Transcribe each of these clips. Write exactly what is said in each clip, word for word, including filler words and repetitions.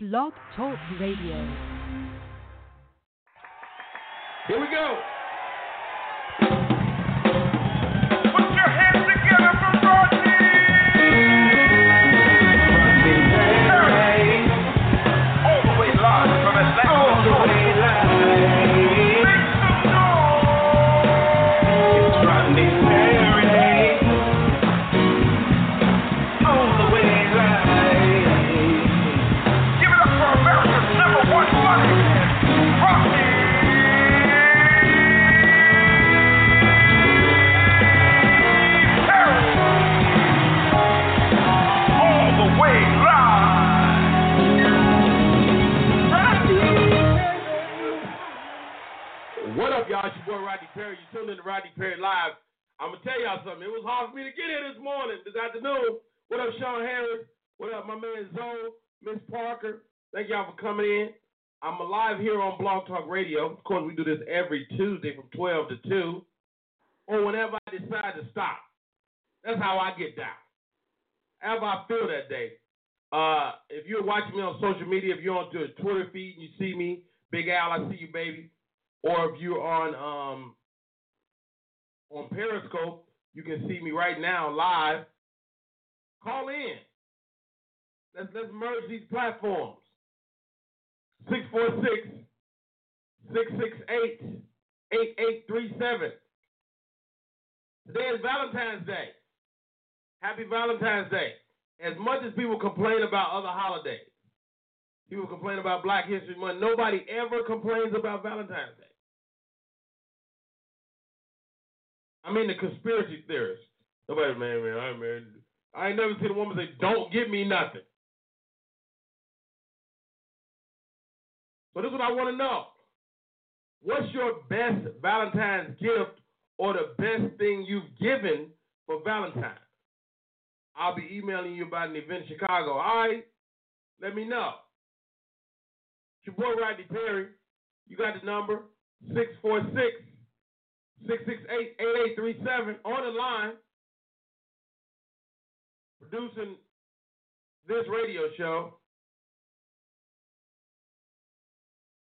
Blog Talk Radio. Here we go. Put your hands together for Rodney. Rodney Perry. All the way live from Atlanta. All the way live. Make some noise. It's Rodney Perry. All the way live. Y'all, it's your boy Rodney Perry. You tuned in to Rodney Perry Live. I'm going to tell y'all something. It was hard for me to get here this morning, this afternoon. What up, Sean Harris? What up, my man Zoe, Miss Parker? Thank y'all for coming in. I'm live here on Blog Talk Radio. Of course, we do this every Tuesday from twelve to two, or whenever I decide to stop. That's how I get down. However I feel that day. Uh, if you're watching me on social media, if you're on the Twitter feed and you see me, Big Al, I see you, baby. Or if you're on um, on Periscope, you can see me right now live. Call in. Let's let's merge these platforms. six four six, six six eight, eight eight three seven. Today is Valentine's Day. Happy Valentine's Day. As much as people complain about other holidays, people complain about Black History Month. Nobody ever complains about Valentine's Day. I mean, the conspiracy theorists. Nobody, man, man, I, man, I ain't never seen a woman say, "Don't give me nothing." So this is what I want to know. What's your best Valentine's gift or the best thing you've given for Valentine's? I'll be emailing you about an event in Chicago. All right, let me know. Your boy Rodney Perry, you got the number six four six, six six eight, eight eight three seven on the line, producing this radio show.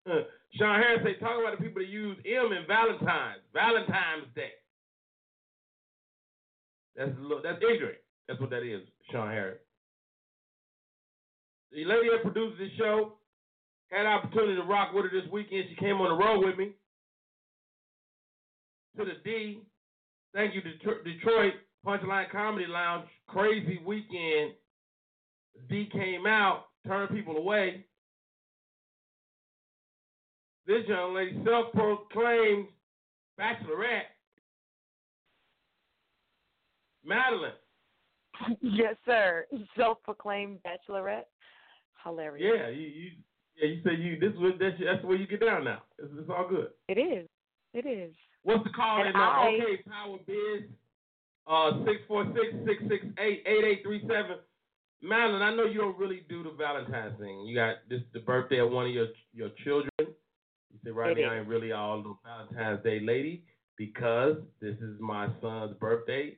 Uh, Sean Harris say, talk about the people that use M in Valentine's, Valentine's Day. That's a little, that's ignorant. That's what that is, Sean Harris. The lady that produces this show had an opportunity to rock with her this weekend. She came on the road with me to the D. Thank you, Detroit Punchline Comedy Lounge. Crazy weekend. D came out, turned people away. This young lady, self-proclaimed bachelorette, Madeline. Yes, sir. Self-proclaimed bachelorette. Hilarious. Yeah, you. you Yeah, you say you. This is what, that's, that's where you get down now. It's, it's all good. It is. It is. What's the call in now? Okay, Power Biz. six four six, six six eight, eight eight three seven. Madeline, I know you don't really do the Valentine's thing. You got this the birthday of one of your your children. You say, right now, I ain't really all the Valentine's Day lady because this is my son's birthday,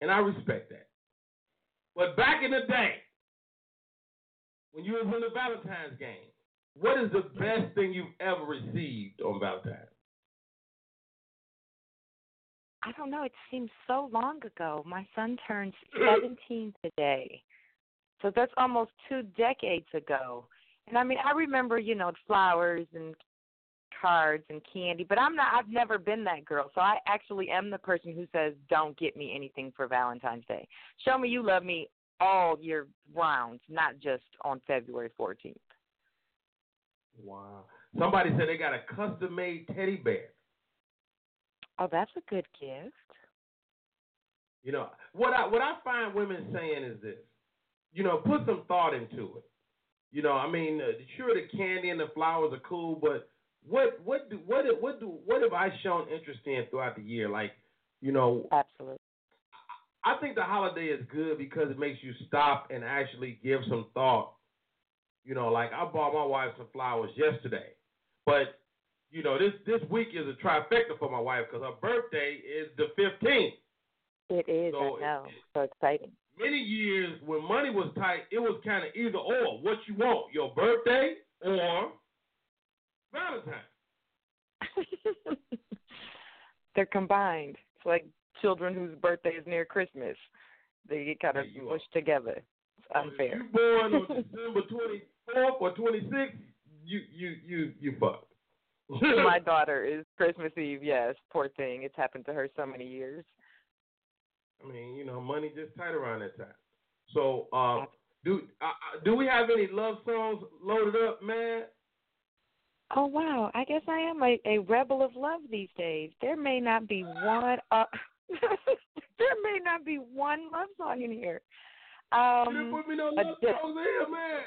and I respect that. But back in the day, when you was in the Valentine's game, what is the best thing you've ever received on Valentine's? I don't know. It seems so long ago. My son turned seventeen today. So that's almost two decades ago. And, I mean, I remember, you know, flowers and cards and candy, but I'm not, I've never been that girl. So I actually am the person who says, don't get me anything for Valentine's Day. Show me you love me all year round, not just on February fourteenth. Wow. Somebody said they got a custom-made teddy bear. Oh, that's a good gift. You know, what I what I find women saying is this. You know, put some thought into it. You know, I mean, uh, sure, the candy and the flowers are cool, but what what do, what do, what do what have I shown interest in throughout the year? Like, you know. Absolutely. I think the holiday is good because it makes you stop and actually give some thought. You know, like I bought my wife some flowers yesterday, but you know this this week is a trifecta for my wife because her birthday is the fifteenth. It is. So I know. It, so exciting. many years when money was tight, it was kind of either or. What you want, your birthday or Valentine's? They're combined. It's like children whose birthday is near Christmas. They get kind of pushed are. together. It's unfair. If you're born on December twenty-fourth or twenty-sixth, you you you you fucked. My daughter is Christmas Eve, yes. Poor thing. It's happened to her so many years. I mean, you know, money just tight around that time. So, um, do uh, do we have any love songs loaded up, man? Oh, wow. I guess I am a, a rebel of love these days. There may not be one uh, there may not be one love song in here. Um, you didn't put me no love Adele. songs in here, man.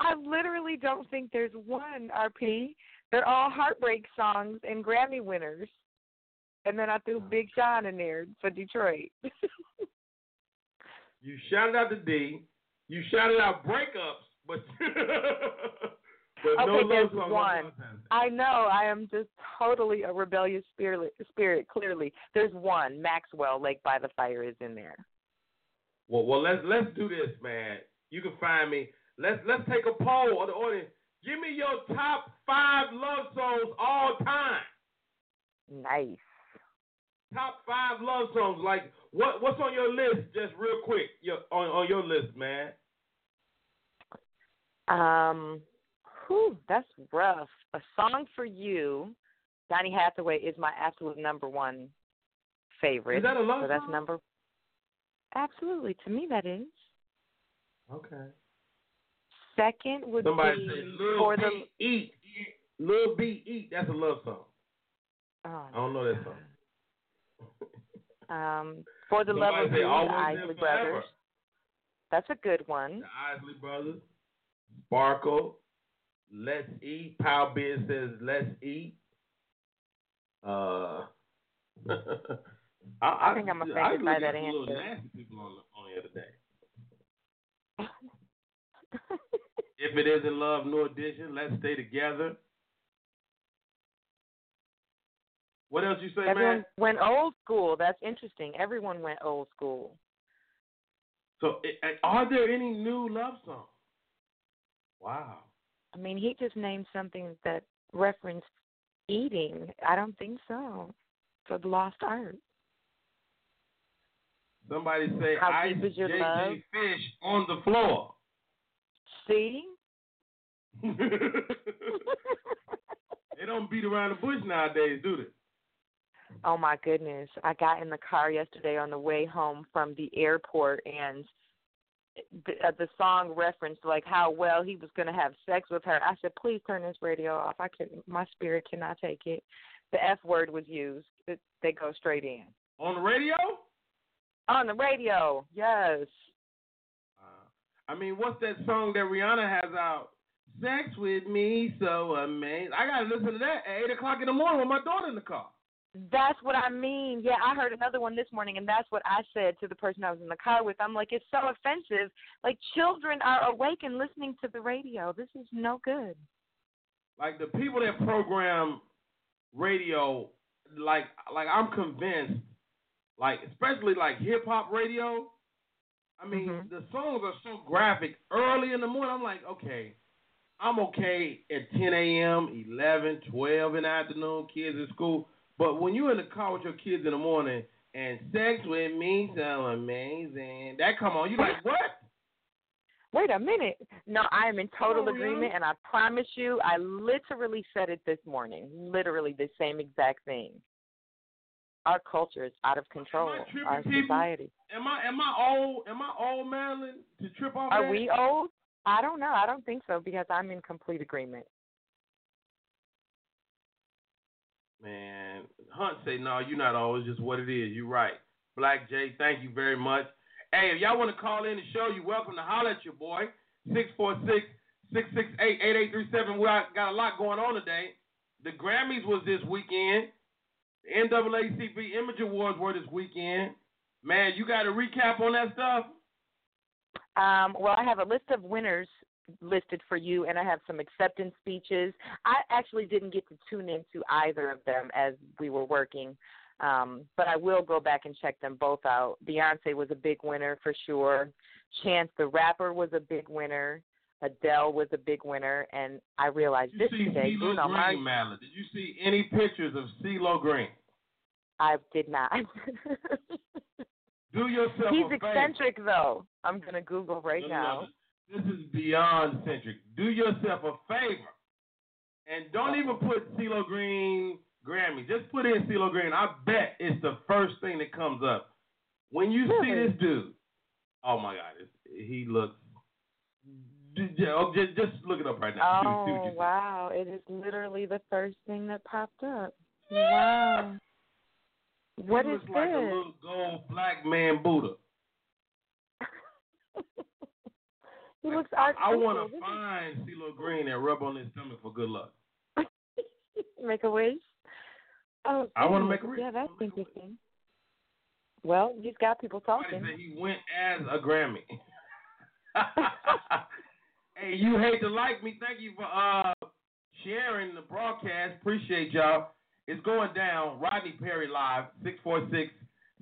I literally don't think there's one, R P. They're all heartbreak songs and Grammy winners. And then I threw Big Sean in there for Detroit. You shouted out the D. You shouted out breakups, but, but okay, no love song. One. I know. I am just totally a rebellious spirit, spirit, clearly. There's one. Maxwell, Lake by the Fire is in there. Well, well, let's let's do this, man. You can find me. Let's, let's take a poll of the audience. Give me your top five love songs all time. Nice. Top five love songs. Like, what? what's on your list, just real quick, your, on, on your list, man? Um, whew, that's rough. A Song for You, Donny Hathaway, is my absolute number one favorite. Is that a love song? So that's number... Absolutely. To me, that is. Okay. Second would Somebody be... Somebody say, Lil B, the... Eat. Lil B, Eat. That's a love song. Oh, I don't know that song. Um, for the Somebody Love of You, the Isley Brothers. That's a good one. The Isley Brothers, Sparkle, Let's Eat. Pow Biz says, Let's Eat. Uh, I, I, I think I'm affected by that answer. I looked at some little nasty people on the, on the other day. If It Isn't Love, New Edition, Let's Stay Together. What else you say, Everyone man? Everyone went old school. That's interesting. Everyone went old school. So it, are there any new love songs? Wow. I mean, he just named something that referenced eating. I don't think so. For the lost art. Somebody say, How Ice J J love? Fish on the floor. See? They don't beat around the bush nowadays, do they? Oh, my goodness. I got in the car yesterday on the way home from the airport, and the, uh, the song referenced, like, how well he was going to have sex with her. I said, please turn this radio off. I couldn't, my spirit cannot take it. The F word was used. It, they go straight in. On the radio? On the radio, yes. Uh, I mean, what's that song that Rihanna has out? Sex with Me, so amazing. I got to listen to that at eight o'clock in the morning with my daughter in the car. That's what I mean. Yeah, I heard another one this morning, and that's what I said to the person I was in the car with. I'm like, it's so offensive. Like, children are awake and listening to the radio. This is no good. Like, the people that program radio, like, like I'm convinced, like, especially, like, hip-hop radio, I mean, mm-hmm. the songs are so graphic. Early in the morning, I'm like, okay, I'm okay at ten a.m., eleven, twelve in the afternoon, kids in school. But when you're in the car with your kids in the morning and Sex with Me so amazing, that come on, you like, what? Wait a minute. No, I am in total oh, agreement, yeah? And I promise you, I literally said it this morning, literally the same exact thing. Our culture is out of control, our society. Am I, am I old, am I old, Madeline, to trip off Are that? we old? I don't know. I don't think so because I'm in complete agreement. Man, Hunt say, no, you're not always just what it is. You're right. Black Jay, thank you very much. Hey, if y'all want to call in the show, you're welcome to holler at your boy, six four six, six six eight, eight eight three seven. We got a lot going on today. The Grammys was this weekend. The N double A C P Image Awards were this weekend. Man, you got a recap on that stuff? Um, well, I have a list of winners listed for you, and I have some acceptance speeches. I actually didn't get to tune into either of them as we were working, Um, but I will go back and check them both out. Beyonce was a big winner for sure. Chance the Rapper was a big winner. Adele was a big winner. And I realized this today. CeeLo Green, Madeline. Did you see any pictures of CeeLo Green? I did not. Do yourself He's a eccentric, favor. though. I'm going to Google right no, now. No, this is beyond eccentric. Do yourself a favor. And don't even put CeeLo Green Grammy. Just put in CeeLo Green. I bet it's the first thing that comes up. When you really? see this dude, oh, my God, it's, he looks just, – just look it up right now. Oh, do, do wow. It is literally the first thing that popped up. Yeah. Wow. What he is looks this? like a little gold black man Buddha. He looks I, I want to find CeeLo Green and rub on his stomach for good luck. Make a wish? Oh, I want to make a wish. Yeah, that's interesting. Well, he's got people talking. Somebody said he went as a Grammy. Hey, you hate to like me. Thank you for uh, sharing the broadcast. Appreciate y'all. It's going down. Rodney Perry Live, six four six,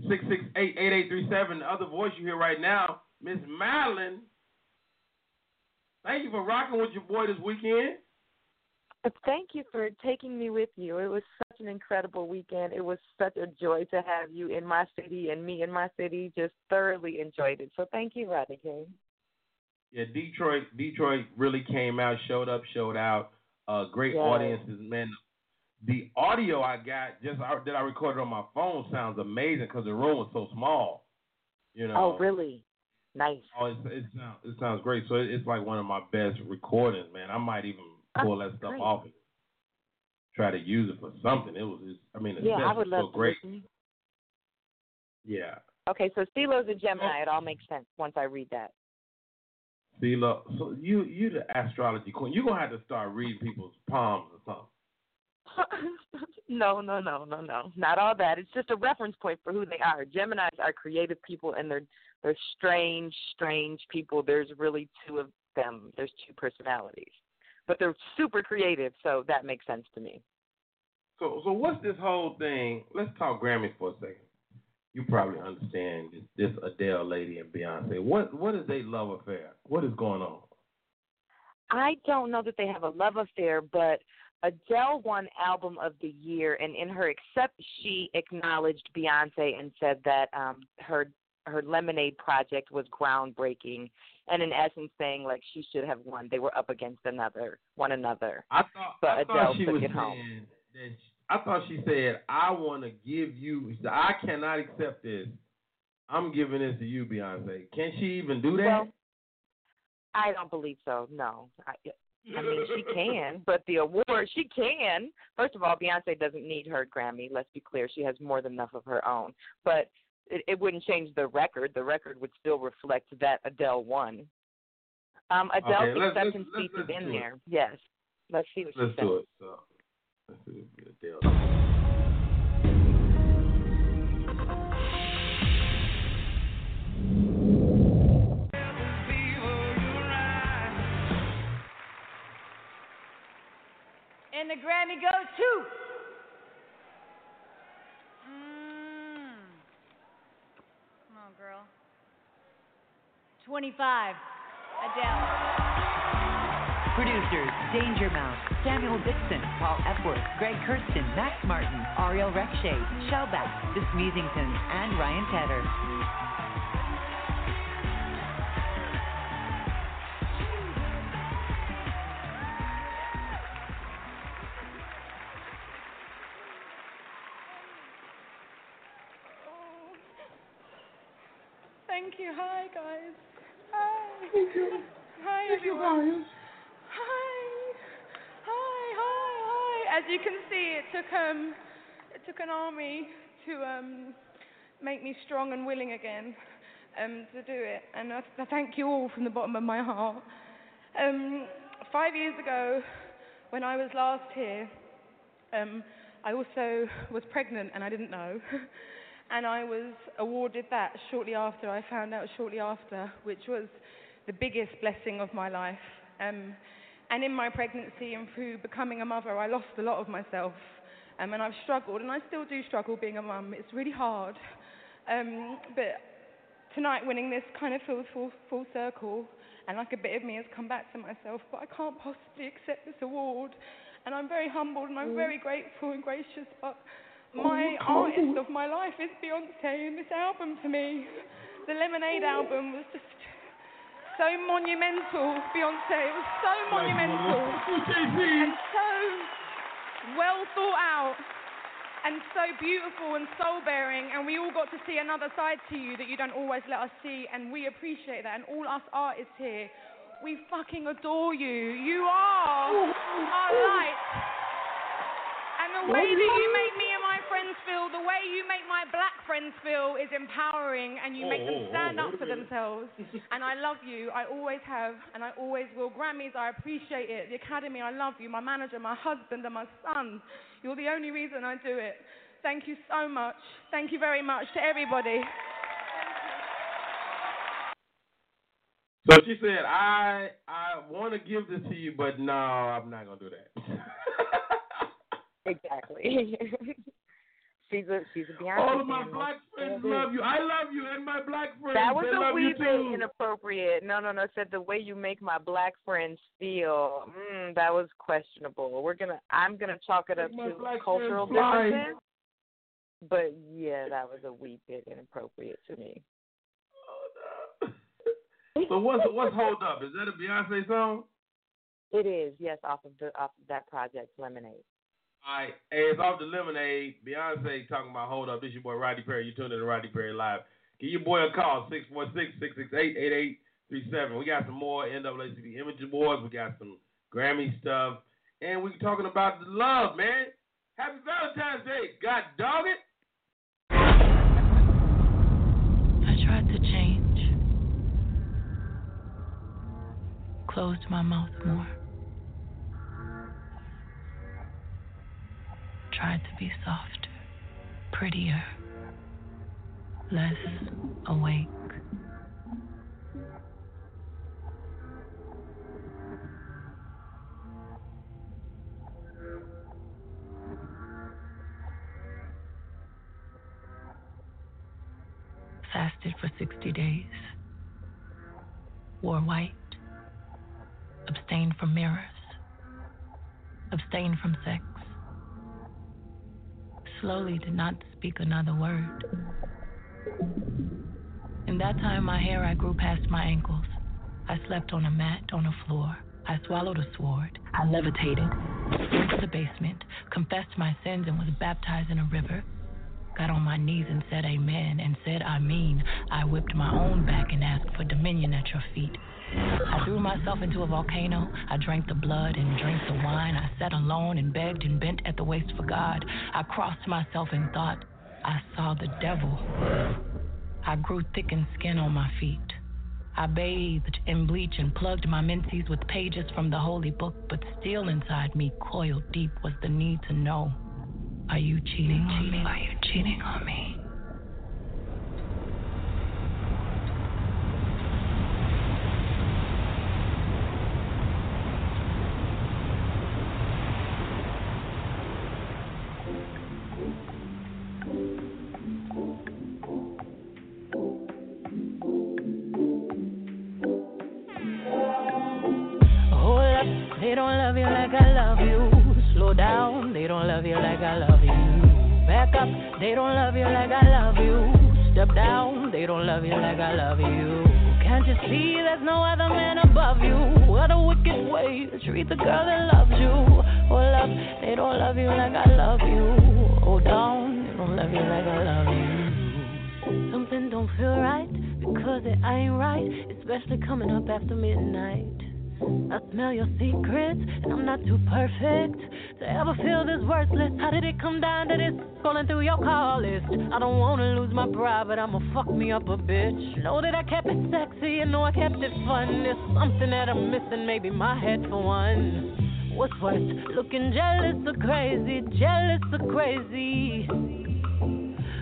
six six eight, eight eight three seven. The other voice you hear right now, Miss Madeline. Thank you for rocking with your boy this weekend. Thank you for taking me with you. It was such an incredible weekend. It was such a joy to have you in my city and me in my city. Just thoroughly enjoyed it. So thank you, Rodney King. Yeah, Detroit Detroit really came out, showed up, showed out. Uh, great yes. audiences. Man, the audio I got just I, that I recorded on my phone sounds amazing because the room was so small. You know. Oh, really? Nice. Oh, it, it, sounds, it sounds great. So it, it's like one of my best recordings, man. I might even pull oh, that stuff great. off and try to use it for something. It was, just, I mean, it's yeah, I would love so great. Listen. Yeah. Okay, so CeeLo's a Gemini. Oh. It all makes sense once I read that. CeeLo, so you you the astrology queen. You're gonna have to start reading people's palms or something. No, no, no, no, no. Not all that. It's just a reference point for who they are. Geminis are creative people, and they're they're strange, strange people. There's really two of them. There's two personalities. But they're super creative, so that makes sense to me. So so what's this whole thing? Let's talk Grammy for a second. You probably understand this, this Adele lady and Beyonce. What What is their love affair? What is going on? I don't know that they have a love affair, but Adele won Album of the Year, and in her accept, she acknowledged Beyonce and said that um, her her Lemonade project was groundbreaking, and in essence saying, like, she should have won. They were up against another one another. I thought, but I Adele thought she took was it home. That she, I thought she said, I want to give you, I cannot accept this. I'm giving this to you, Beyonce. Can she even do that? Well, I don't believe so, no. I, I mean, she can, but the award, she can. First of all, Beyonce doesn't need her Grammy. Let's be clear. She has more than enough of her own. But it, it wouldn't change the record. The record would still reflect that Adele won. Um, Adele's okay, acceptance speech is in there. It. Yes. Let's see what let's she says. Let's do it, so. And the Grammy goes to mm. Come on, girl. twenty-five, Adele. Producers, Danger Mouse, Samuel Dixon, Paul Epworth, Greg Kirsten, Max Martin, Ariel Rexhay, Shellback, Miss Measington, and Ryan Tedder. Oh. Thank you. Hi, guys. Hi. Thank you. Hi, Thank everyone. You guys. Hi, hi, hi, hi. As you can see, it took um, it took an army to um, make me strong and willing again um, to do it. And I, I thank you all from the bottom of my heart. Um, five years ago, when I was last here, um, I also was pregnant and I didn't know. And I was awarded that shortly after. I found out shortly after, which was the biggest blessing of my life. Um, And in my pregnancy and through becoming a mother, I lost a lot of myself. Um, and I've struggled, and I still do struggle being a mum. It's really hard. Um, but tonight winning this kind of feels full, full circle, and like a bit of me has come back to myself, but I can't possibly accept this award. And I'm very humbled, and I'm very grateful and gracious, but my artist of my life is Beyonce, and this album for me, the Lemonade album, was just so monumental. Beyonce, it was so monumental, and so well thought out, and so beautiful and soul-bearing, and we all got to see another side to you that you don't always let us see, and we appreciate that, and all us artists here, we fucking adore you. You are our light. And the way that you make me and my friends feel, the way you make my black friends feel is empowering, and you make them stand up for themselves. And I love you. I always have, and I always will. Grammys, I appreciate it. The Academy, I love you. My manager, my husband, and my son. You're the only reason I do it. Thank you so much. Thank you very much to everybody. So she said, I I want to give this to you, but no, I'm not going to do that. Exactly. she's, a, she's a Beyonce. All of my black friends love you. I love you, and my black friends, that was a wee bit inappropriate. No, no, no. It said the way you make my black friends feel, mm, that was questionable. We're gonna, I'm going to chalk it up to cultural differences. But, yeah, that was a wee bit inappropriate to me. So what's what's Hold Up? Is that a Beyonce song? It is, yes, off of the off of that project, Lemonade. All right, hey, it's off the Lemonade. Beyonce talking about Hold Up. This is your boy Rodney Perry. You tuned in to Rodney Perry Live. Give your boy a call, six one six, six six eight, eight eight three seven. We got some more N double A C P Image Awards. We got some Grammy stuff. And we're talking about the love, man. Happy Valentine's Day. God dog it. I tried to change. Closed my mouth more. Tried to be softer, prettier, less awake. Fasted for sixty days. Wore white. Abstain from mirrors. Abstain from sex. Slowly did not speak another word. In that time, my hair I grew past my ankles. I slept on a mat on a floor. I swallowed a sword. I levitated. Went to the basement. Confessed my sins and was baptized in a river. Got on my knees and said amen and said I mean. I whipped my own back and asked for dominion at your feet. I threw myself into a volcano. I drank the blood and drank the wine. I sat alone and begged and bent at the waist for God. I crossed myself in thought. I saw the devil. I grew thickened skin on my feet. I bathed in bleach and plugged my menses with pages from the holy book, but still inside me, coiled deep, was the need to know. Are you cheating on me? Are you cheating on me? They don't love you like I love you. Step down, they don't love you like I love you. Can't you see there's no other man above you? What a wicked way to treat the girl that loves you. Oh, love, they don't love you like I love you. Oh, down, they don't love you like I love you. Something don't feel right, because it ain't right, especially coming up after midnight. I smell your secrets, and I'm not too perfect to ever feel this worthless. How did it come down to this? Scrolling through your call list. I don't wanna lose my pride, but I'ma fuck me up a bitch. Know that I kept it sexy, and know I kept it fun. There's something that I'm missing, maybe my head for one. What's worse, looking jealous or crazy, jealous or crazy?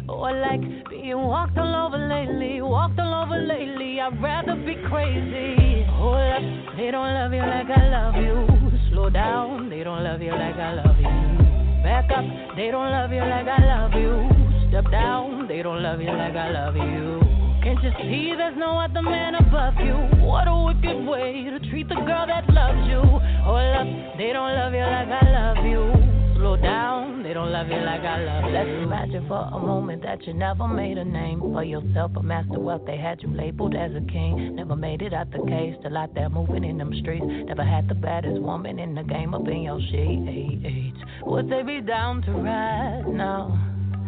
Or like being walked all over lately, walked all over lately. I'd rather be crazy. Hold up, they don't love you like I love you. Slow down, they don't love you like I love you. Back up, they don't love you like I love you. Step down, they don't love you like I love you. Can't you see there's no other man above you? What a wicked way to treat the girl that loves you. Hold up, they don't love you like I love you. Slow down, they don't love you like I love you. Let's imagine for a moment that you never made a name for yourself, a master wealth. They had you labeled as a king. Never made it out the case, still out there moving in them streets. Never had the baddest woman in the game up in your shades. Would they be down to ride now?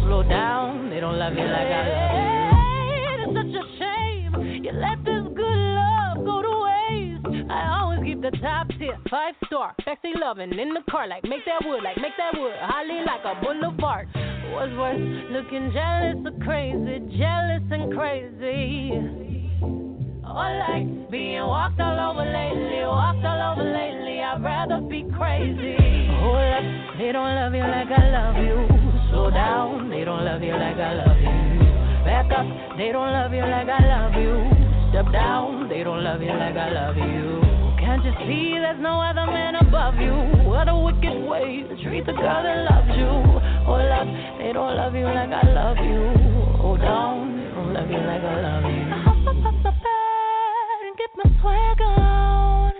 Slow down, they don't love you like I love you. It's such a shame you let this good love go to waste. I always keep the top tier, five star, sexy loving in the car. Like make that wood, like make that wood, holly like a boulevard. What's worse, looking jealous or crazy, jealous and crazy. Or like being walked all over lately, walked all over lately. I'd rather be crazy. Oh, look, they don't love you like I love you. Slow down, they don't love you like I love you. Back up, they don't love you like I love you. Step down, they don't love you like I love you. Can't you see there's no other man above you? What a wicked way to treat the girl that loves you. Oh, love, they don't love you like I love you. Hold on, they don't love you like I love you. I hop up off the bed and get my swag on.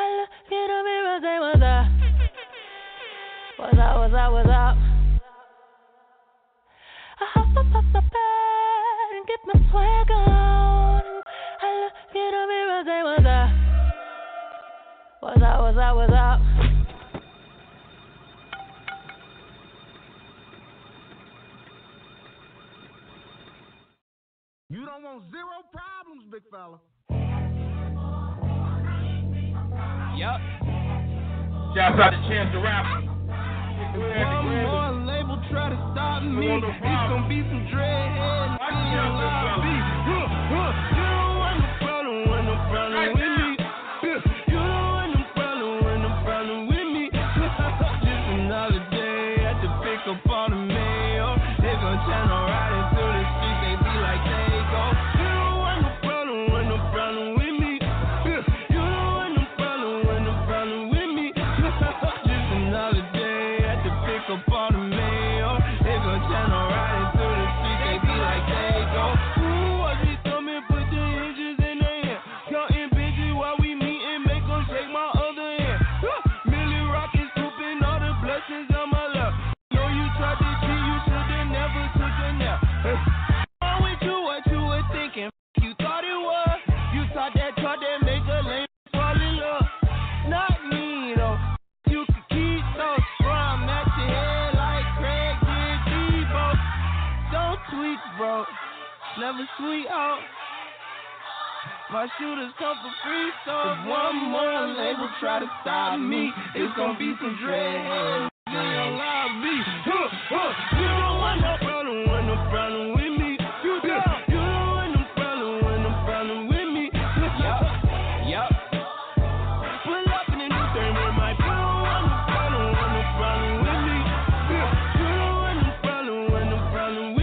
I look in the mirror, say what's up. What's up, what's up, what's up? I hop up off the bed and get my swag on. I look in the mirror, say what's up. What's up, what's up, what's up? You don't want zero problems, big fella. Yup. Shouts out to Chance the Rapper. One more label try to stop me. It's gonna be some dreadheads. I can't lie. You don't want no problem when I'm problem with me. You don't want no problem when I'm problem with me. Just another day at the pick up on the mail. They're gonna channel riding through the streets. They be like, they go. You don't want no problem when I'm problem with me. You don't want no problem when I'm problem with me. Just another day. Up on the mail, they gon' channel riding through the street. They be like, they go. Ooh, I just come and put the hinges in their hand. Counting bitches while we meet and make them shake my other hand. Millie Rockets pooping all the blessings on my lap. Know you tried to cheat, you should've never took a nap. Wrong with you, what you were thinking? You thought it was. You thought that taught that make a lame fall in love. Not me though. You could keep those. Sweet bro, never sweet out. My shooters come for free, so if one more label try to stop me, it's gonna be some dread. In your lobby, huh, huh. You don't want no problem when no problem with me. You don't, you don't want no problem when no problem with me. Yup, yup. Pull up in a new thing with my. You don't want no problem when no problem with me. You don't want no problem when no problem with me.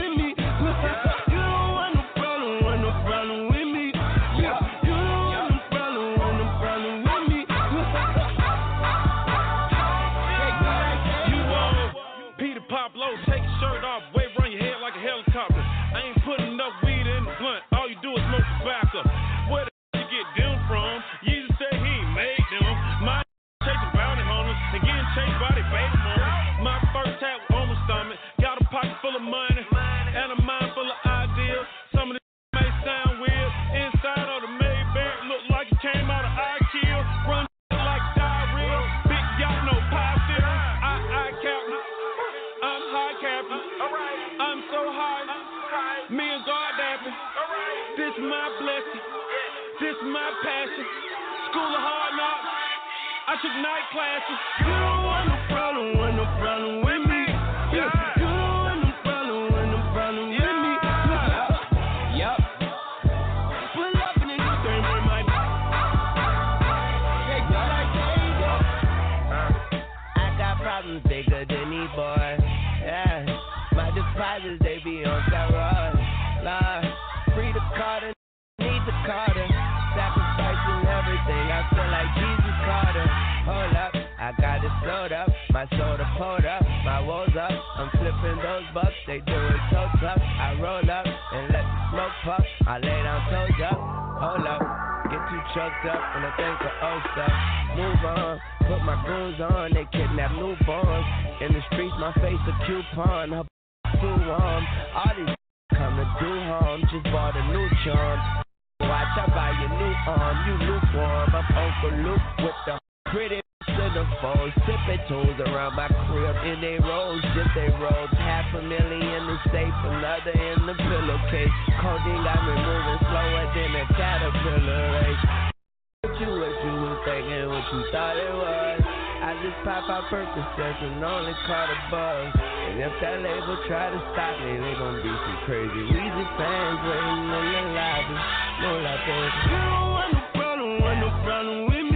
Night classes. You don't want no problem, want no problem with me. Yeah. You don't I'm bigger than these boys. Yeah, my deposits, they be on steroids. Lord, free the Carter, need the Carter. Sacrificing everything, I feel like Jesus Carter. Hold up, I got it slowed up. My soda pulled up, my woes up. I'm flipping those bucks, they do it so tough. I roll up and let the smoke puff. I lay down toes up, hold up. Get too choked up and I think of old stuff. Move on, put my goons on. They kidnap newborns. In the streets, my face a coupon. Her too warm. All these come to do harm. Just bought a new charm. Watch, I buy your new arm. You lukewarm. I'm Uncle Luke with the critics to the foes. Sipping tunes around my crib. In they rolls, dip they rolls. Half a million in the safe, another in the pillowcase. Cody got me moving slower than a caterpillar race. What you, what you was thinking, what you thought it was. I just pop out Percocets and only caught a buzz. And if that label try to stop me, they gon' be some crazy Weezy fans waiting in the lobby. More like that. You don't want no problem, want no problem with me.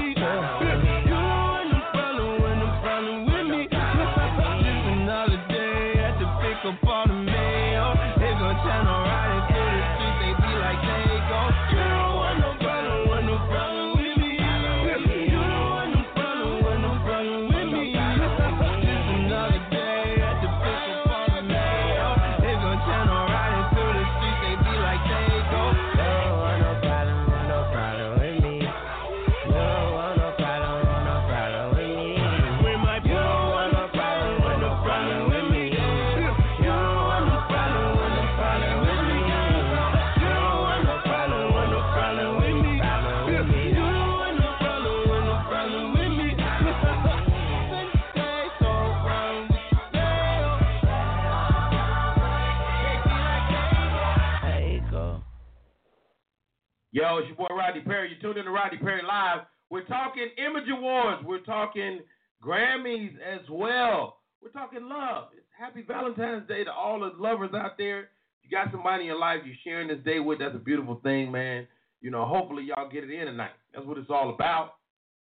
Yo, it's your boy Rodney Perry. You're tuned in to Rodney Perry Live. We're talking Image Awards. We're talking Grammys as well. We're talking love. It's happy Valentine's Day to all the lovers out there. You got somebody in your life you're sharing this day with. That's a beautiful thing, man. You know, hopefully y'all get it in tonight. That's what it's all about.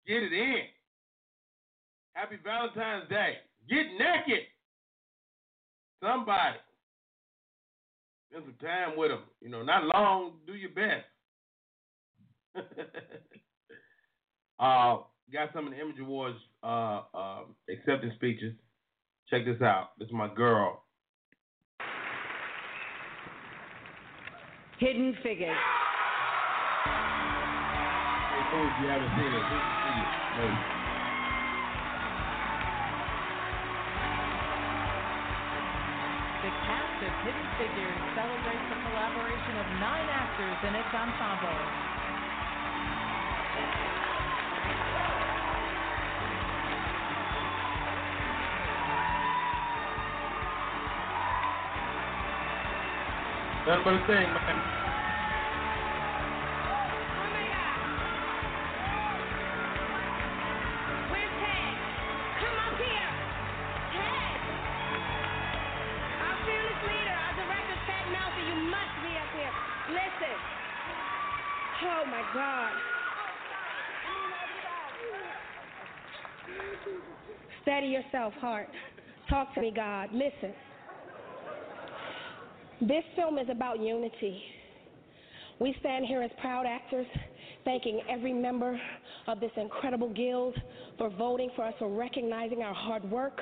Get it in. Happy Valentine's Day. Get naked. Somebody. Spend some time with them. You know, not long. Do your best. uh, got some of the Image Awards uh, uh, acceptance speeches. Check this out. This is my girl. Hidden Figures. Hey, folks, you haven't seen it. Good to see you. Hey. The cast of Hidden Figures celebrates the collaboration of nine actors in its ensemble. That's what I'm saying, man. Steady yourself, heart. Talk to me, God. Listen. This film is about unity. We stand here as proud actors, thanking every member of this incredible guild for voting for us, for recognizing our hard work.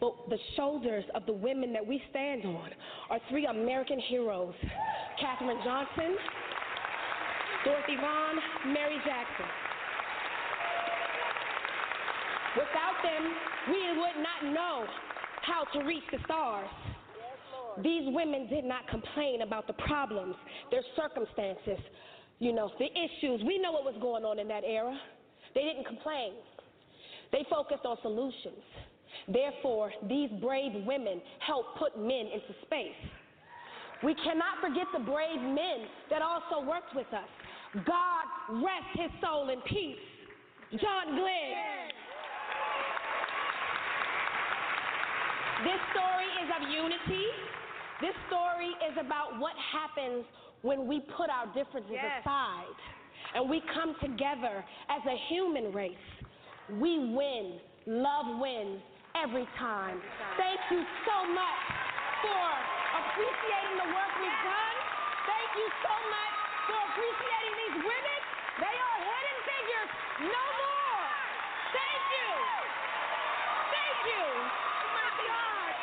But the shoulders of the women that we stand on are three American heroes, Katherine Johnson, Dorothy Vaughn, Mary Jackson. Without them, we would not know how to reach the stars. Yes, these women did not complain about the problems, their circumstances, you know, the issues. We know what was going on in that era. They didn't complain. They focused on solutions. Therefore, these brave women helped put men into space. We cannot forget the brave men that also worked with us. God rest his soul in peace. John Glenn. Yes. This story is of unity. This story is about what happens when we put our differences yes. aside and we come together as a human race. We win. Love wins. every time. Thank you so much for appreciating the work we've done. Thank you so much for appreciating these women. They are hidden figures. No more. Thank you. Thank you. Oh my God.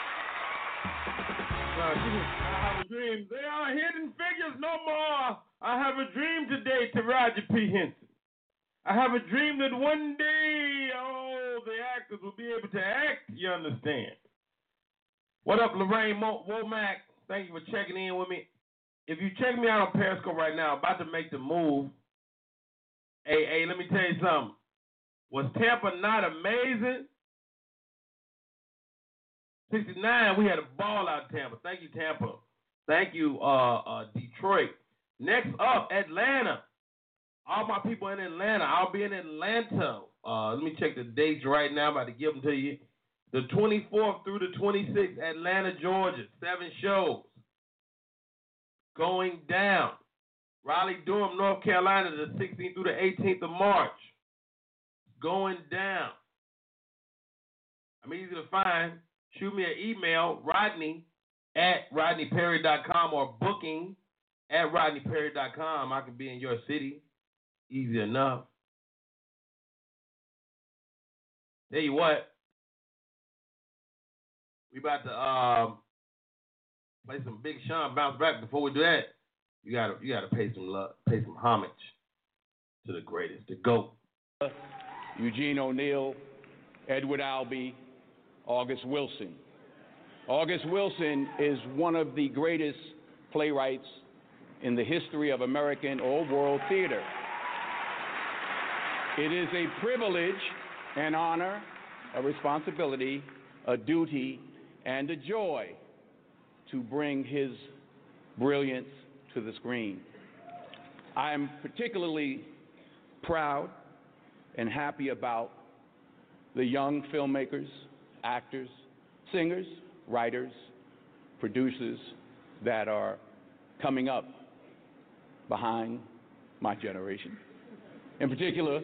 I have a dream. They are hidden figures no more. I have a dream today to Roger P. Henson. I have a dream that one day all the actors will be able to act, you understand. What up, Lorraine Womack? Thank you for checking in with me. If you check me out on Periscope right now, about to make the move. Hey, hey, let me tell you something. Was Tampa not amazing? sixty-nine, we had a ball out of Tampa. Thank you, Tampa. Thank you, uh, uh, Detroit. Next up, Atlanta. All my people in Atlanta, I'll be in Atlanta. Uh, let me check the dates right now. I'm about to give them to you. The twenty-fourth through the twenty-sixth, Atlanta, Georgia. Seven shows going down. Raleigh-Durham, North Carolina, the sixteenth through the eighteenth of March. Going down. I'm easy to find. Shoot me an email, Rodney at rodney perry dot com or booking at rodney perry dot com. I can be in your city. Easy enough. Tell you what, we about to um, play some Big Sean Bounce Back. Before we do that, you gotta you gotta pay some love, pay some homage to the greatest, the GOAT. Eugene O'Neill, Edward Albee, August Wilson. August Wilson is one of the greatest playwrights in the history of American or world theater. It is a privilege, an honor, a responsibility, a duty, and a joy to bring his brilliance to the screen. I am particularly proud and happy about the young filmmakers, actors, singers, writers, producers that are coming up behind my generation. In particular,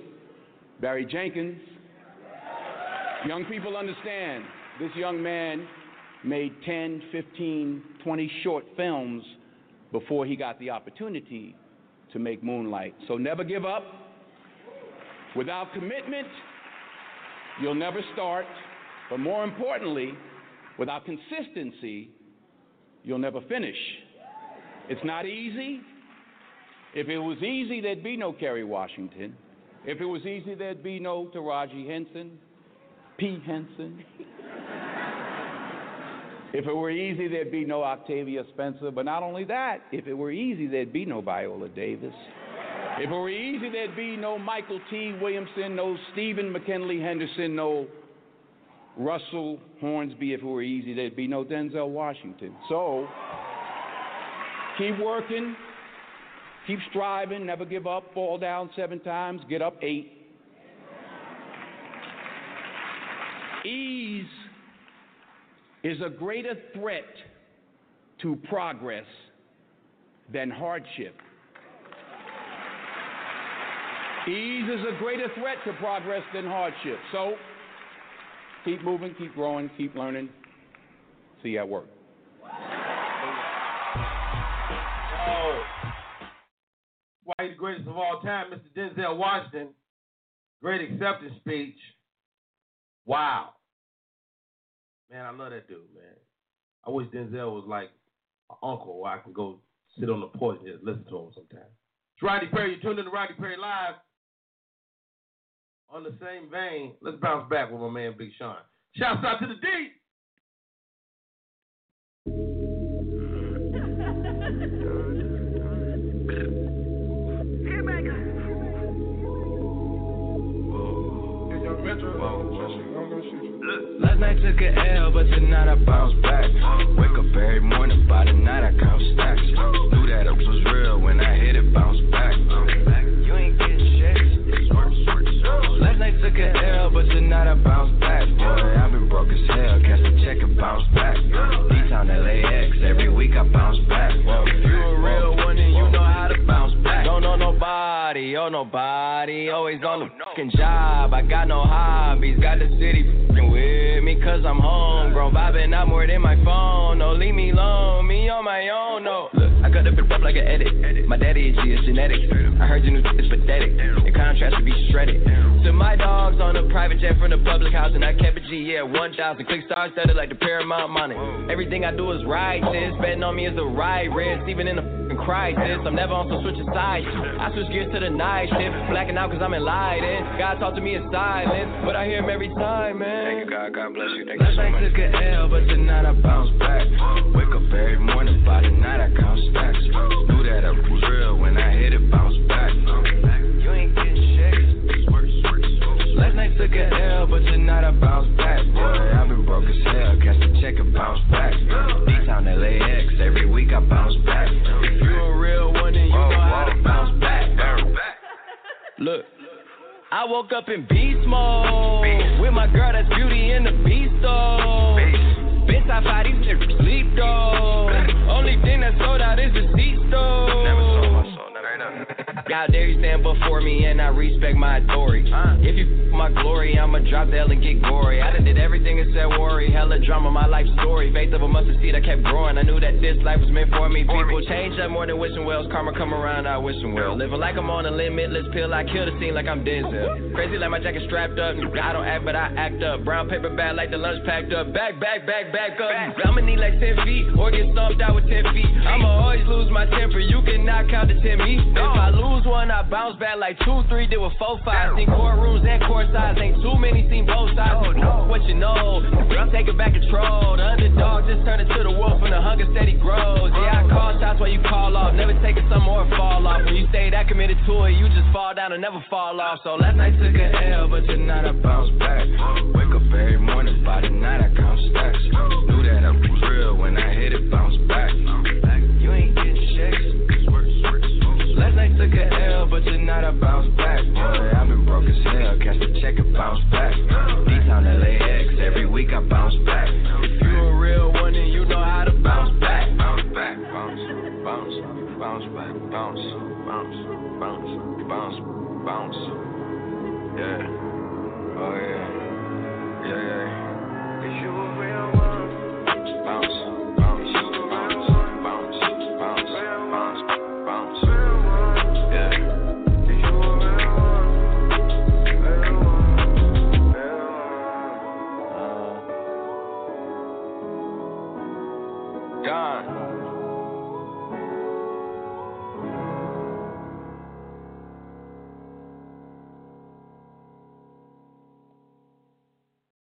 Barry Jenkins. Young people understand, this young man made ten, fifteen, twenty short films before he got the opportunity to make Moonlight. So never give up. Without commitment, you'll never start. But more importantly, without consistency, you'll never finish. It's not easy. If it was easy, there'd be no Kerry Washington. If it was easy, there'd be no Taraji Henson, P. Henson. If it were easy, there'd be no Octavia Spencer. But not only that, if it were easy, there'd be no Viola Davis. If it were easy, there'd be no Michael T. Williamson, no Stephen McKinley Henderson, no Russell Hornsby. If it were easy, there'd be no Denzel Washington. So keep working. Keep striving, never give up, fall down seven times, get up eight. Ease is a greater threat to progress than hardship. Ease is a greater threat to progress than hardship. So keep moving, keep growing, keep learning. See you at work. Oh. Why the greatest of all time, Mister Denzel Washington, great acceptance speech. Wow. Man, I love that dude, man. I wish Denzel was like an uncle where I can go sit on the porch and just listen to him sometime. It's Rodney Perry. You're tuned in to Rodney Perry Live. On the same vein, let's bounce back with my man Big Sean. Shouts out to the D. Last night took an L, but tonight I bounce back. Wake up every morning, by the night I count stacks. Knew that ups was real when I hit it, bounce back. You ain't get shit. Last night took an L, but tonight I bounce back. Boy, I've been broke as hell, cash the check and bounce back. D-Town L A X, every week I bounce back. If you a real one, then you know how to bounce back. Don't know nobody. owe nobody. Always on the fucking job. I got no hobbies. Got the city fucking with me, cause I'm homegrown. Vibing out more than my phone. No, leave me alone. Me on my own, no. Look, I cut the bitch up like an edit. My daddy is G, it's genetic. I heard your new shit is pathetic. The contrast should be shredded. To my dogs on a private jet from the public house, and I kept a G, yeah, one thousand. Click stars, set it like the Paramount money. Everything I do is righteous. Betting on me is a right risk. Even in the crisis, I'm never on some switch of sides. I switch gears to the night shift, blacking out cause I'm enlightened. God talk to me in silence, but I hear him every time, man. Thank you, God, God bless you. Thank Last you so much. Last night took an L, but tonight I bounce back. Wake up every morning, by the night I count stacks. Knew that I was real when I hit it, bounce back. You ain't getting shit. Last night took an L, but tonight I bounce back. Boy, I've been broke as hell, cash the check and bounce back. D-Town, L A X, every week I bounce back. If you a real one, then you know how to bounce back. Look, I woke up in beast mode with my girl, that's Beauty and the Beast, though. Bitch, I fight these niggas sleep, though. Only thing that's sold out is the seats, though. Never sold my soul, never done. God dare you stand before me and I respect my authority. uh, If you f*** my glory, I'ma drop the hell and get gory. I done did everything except worry. Hella drama, my life story. Faith of a mustard seed, I kept growing. I knew that this life was meant for me. People change up more than wishing wells. Karma come around, I wishing well. Living like I'm on a limitless pill. I kill the scene like I'm Denzel. Crazy like my jacket strapped up. I don't act, but I act up. Brown paper bag like the lunch packed up. Back, back, back, back up. I'ma need like ten feet or get stomped out with ten feet. I'ma always lose my temper. You cannot count to ten me. If I lose one, I bounce back like two three, did with four five. Seen courtrooms and court sides, ain't too many seen both sides. No, no. What you know, I'm taking back control. The underdog just turned into the wolf and the hunger steady grows. Yeah, I call shots while you call off, never taking something or fall off. When you stay that committed to it, you just fall down and never fall off. So last night took an L, but tonight I bounce back. Wake up every morning, by the night I count stacks. Knew that I was real when I hit it, bounce back. You ain't getting shakes. Last night took an L, but tonight I bounce back. Boy, I've been broke as hell, cash the check and bounce back. D-Town, L A X, every week I bounce back. If you a real one, then you know how to bounce back. Bounce back, bounce, bounce, bounce back, bounce, bounce, bounce, bounce, bounce. Yeah, oh yeah, yeah, yeah. If you a real one, bounce, bounce, bounce, bounce, bounce, bounce, bounce, bounce.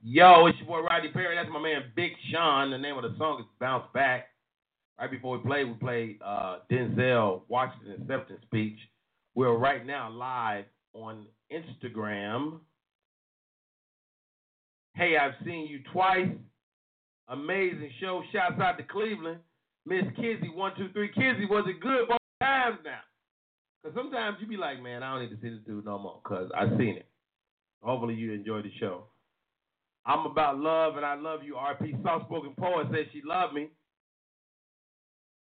Yo, it's your boy Rodney Perry. That's my man Big Sean. The name of the song is Bounce Back. Right before we played, we played uh, Denzel Washington's acceptance speech. We're right now live on Instagram. Hey, I've seen you twice. Amazing show. Shouts out to Cleveland. Miss Kizzy, one, two, three. Kizzy, was it good both times now? Because sometimes you be like, man, I don't need to see this dude no more because I've seen it. Hopefully you enjoyed the show. I'm about love, and I love you, R P. Soft-spoken poet says she loved me.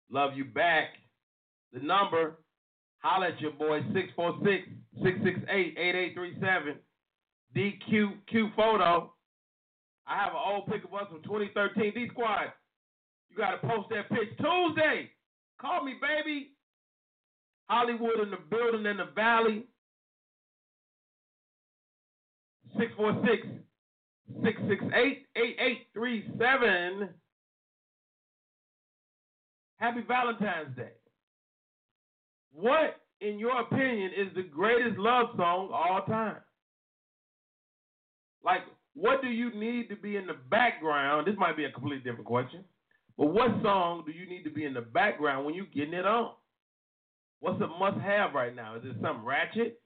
Love you back. The number, holla at your boy, six four six, six six eight, eight eight three seven. D Q Q photo. I have an old pic of us from twenty thirteen. D-Squad, you got to post that pitch Tuesday. Call me, baby. Hollywood in the building in the valley. six four six, six six eight, eight eight three seven. Six six eight eight eight three seven. Happy Valentine's Day. What, in your opinion, is the greatest love song of all time? Like, what do you need to be in the background? This might be a completely different question, but what song do you need to be in the background when you're getting it on? What's a must-have right now? Is it something ratchet?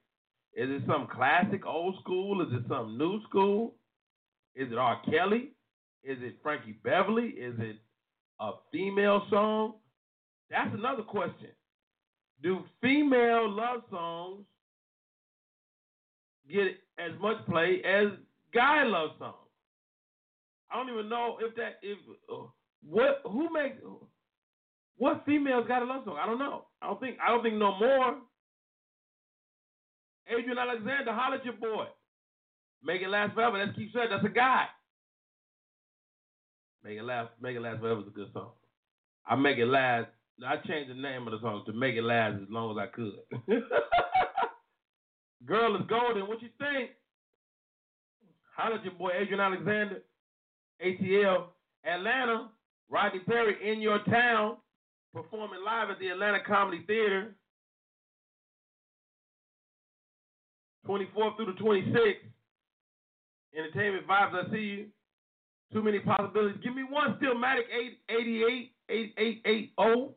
Is it some classic old school? Is it some new school? Is it R. Kelly? Is it Frankie Beverly? Is it a female song? That's another question. Do female love songs get as much play as guy love songs? I don't even know if that if uh, what who makes what females got a love song? I don't know. I don't think I don't think no more. Adrian Alexander, holler at your boy. Make It Last Forever. That's keep saying that's a guy. Make It Last, Make It Last Forever is a good song. I make it last. I changed the name of the song to Make It Last as long as I could. Girl is Golden. What you think? Holler at your boy Adrian Alexander, A T L, Atlanta, Rodney Perry in your town, performing live at the Atlanta Comedy Theater, twenty-fourth through the twenty-sixth. Entertainment Vibes, I see you. Too many possibilities. Give me one Stillmatic eight eight eight, eight eight eight zero.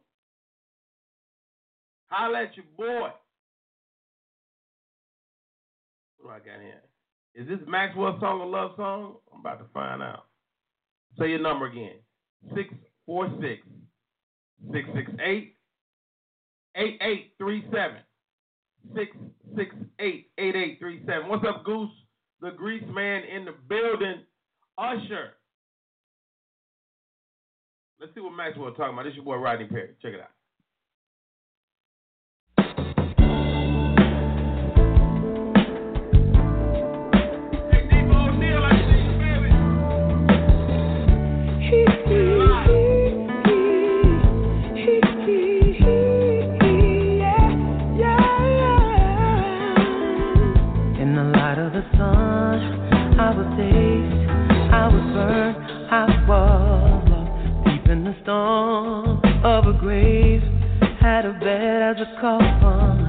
Holla at your boy. What do I got here? Is this Maxwell's song a love song? I'm about to find out. Say your number again. six four six, six six eight, eight eight three seven. six six eight, eight eight three seven. What's up, Goose? The Grease Man in the building. Usher. Let's see what Maxwell is talking about. This is your boy Rodney Perry. Check it out. Storm of a grave, had a bed as a coffin.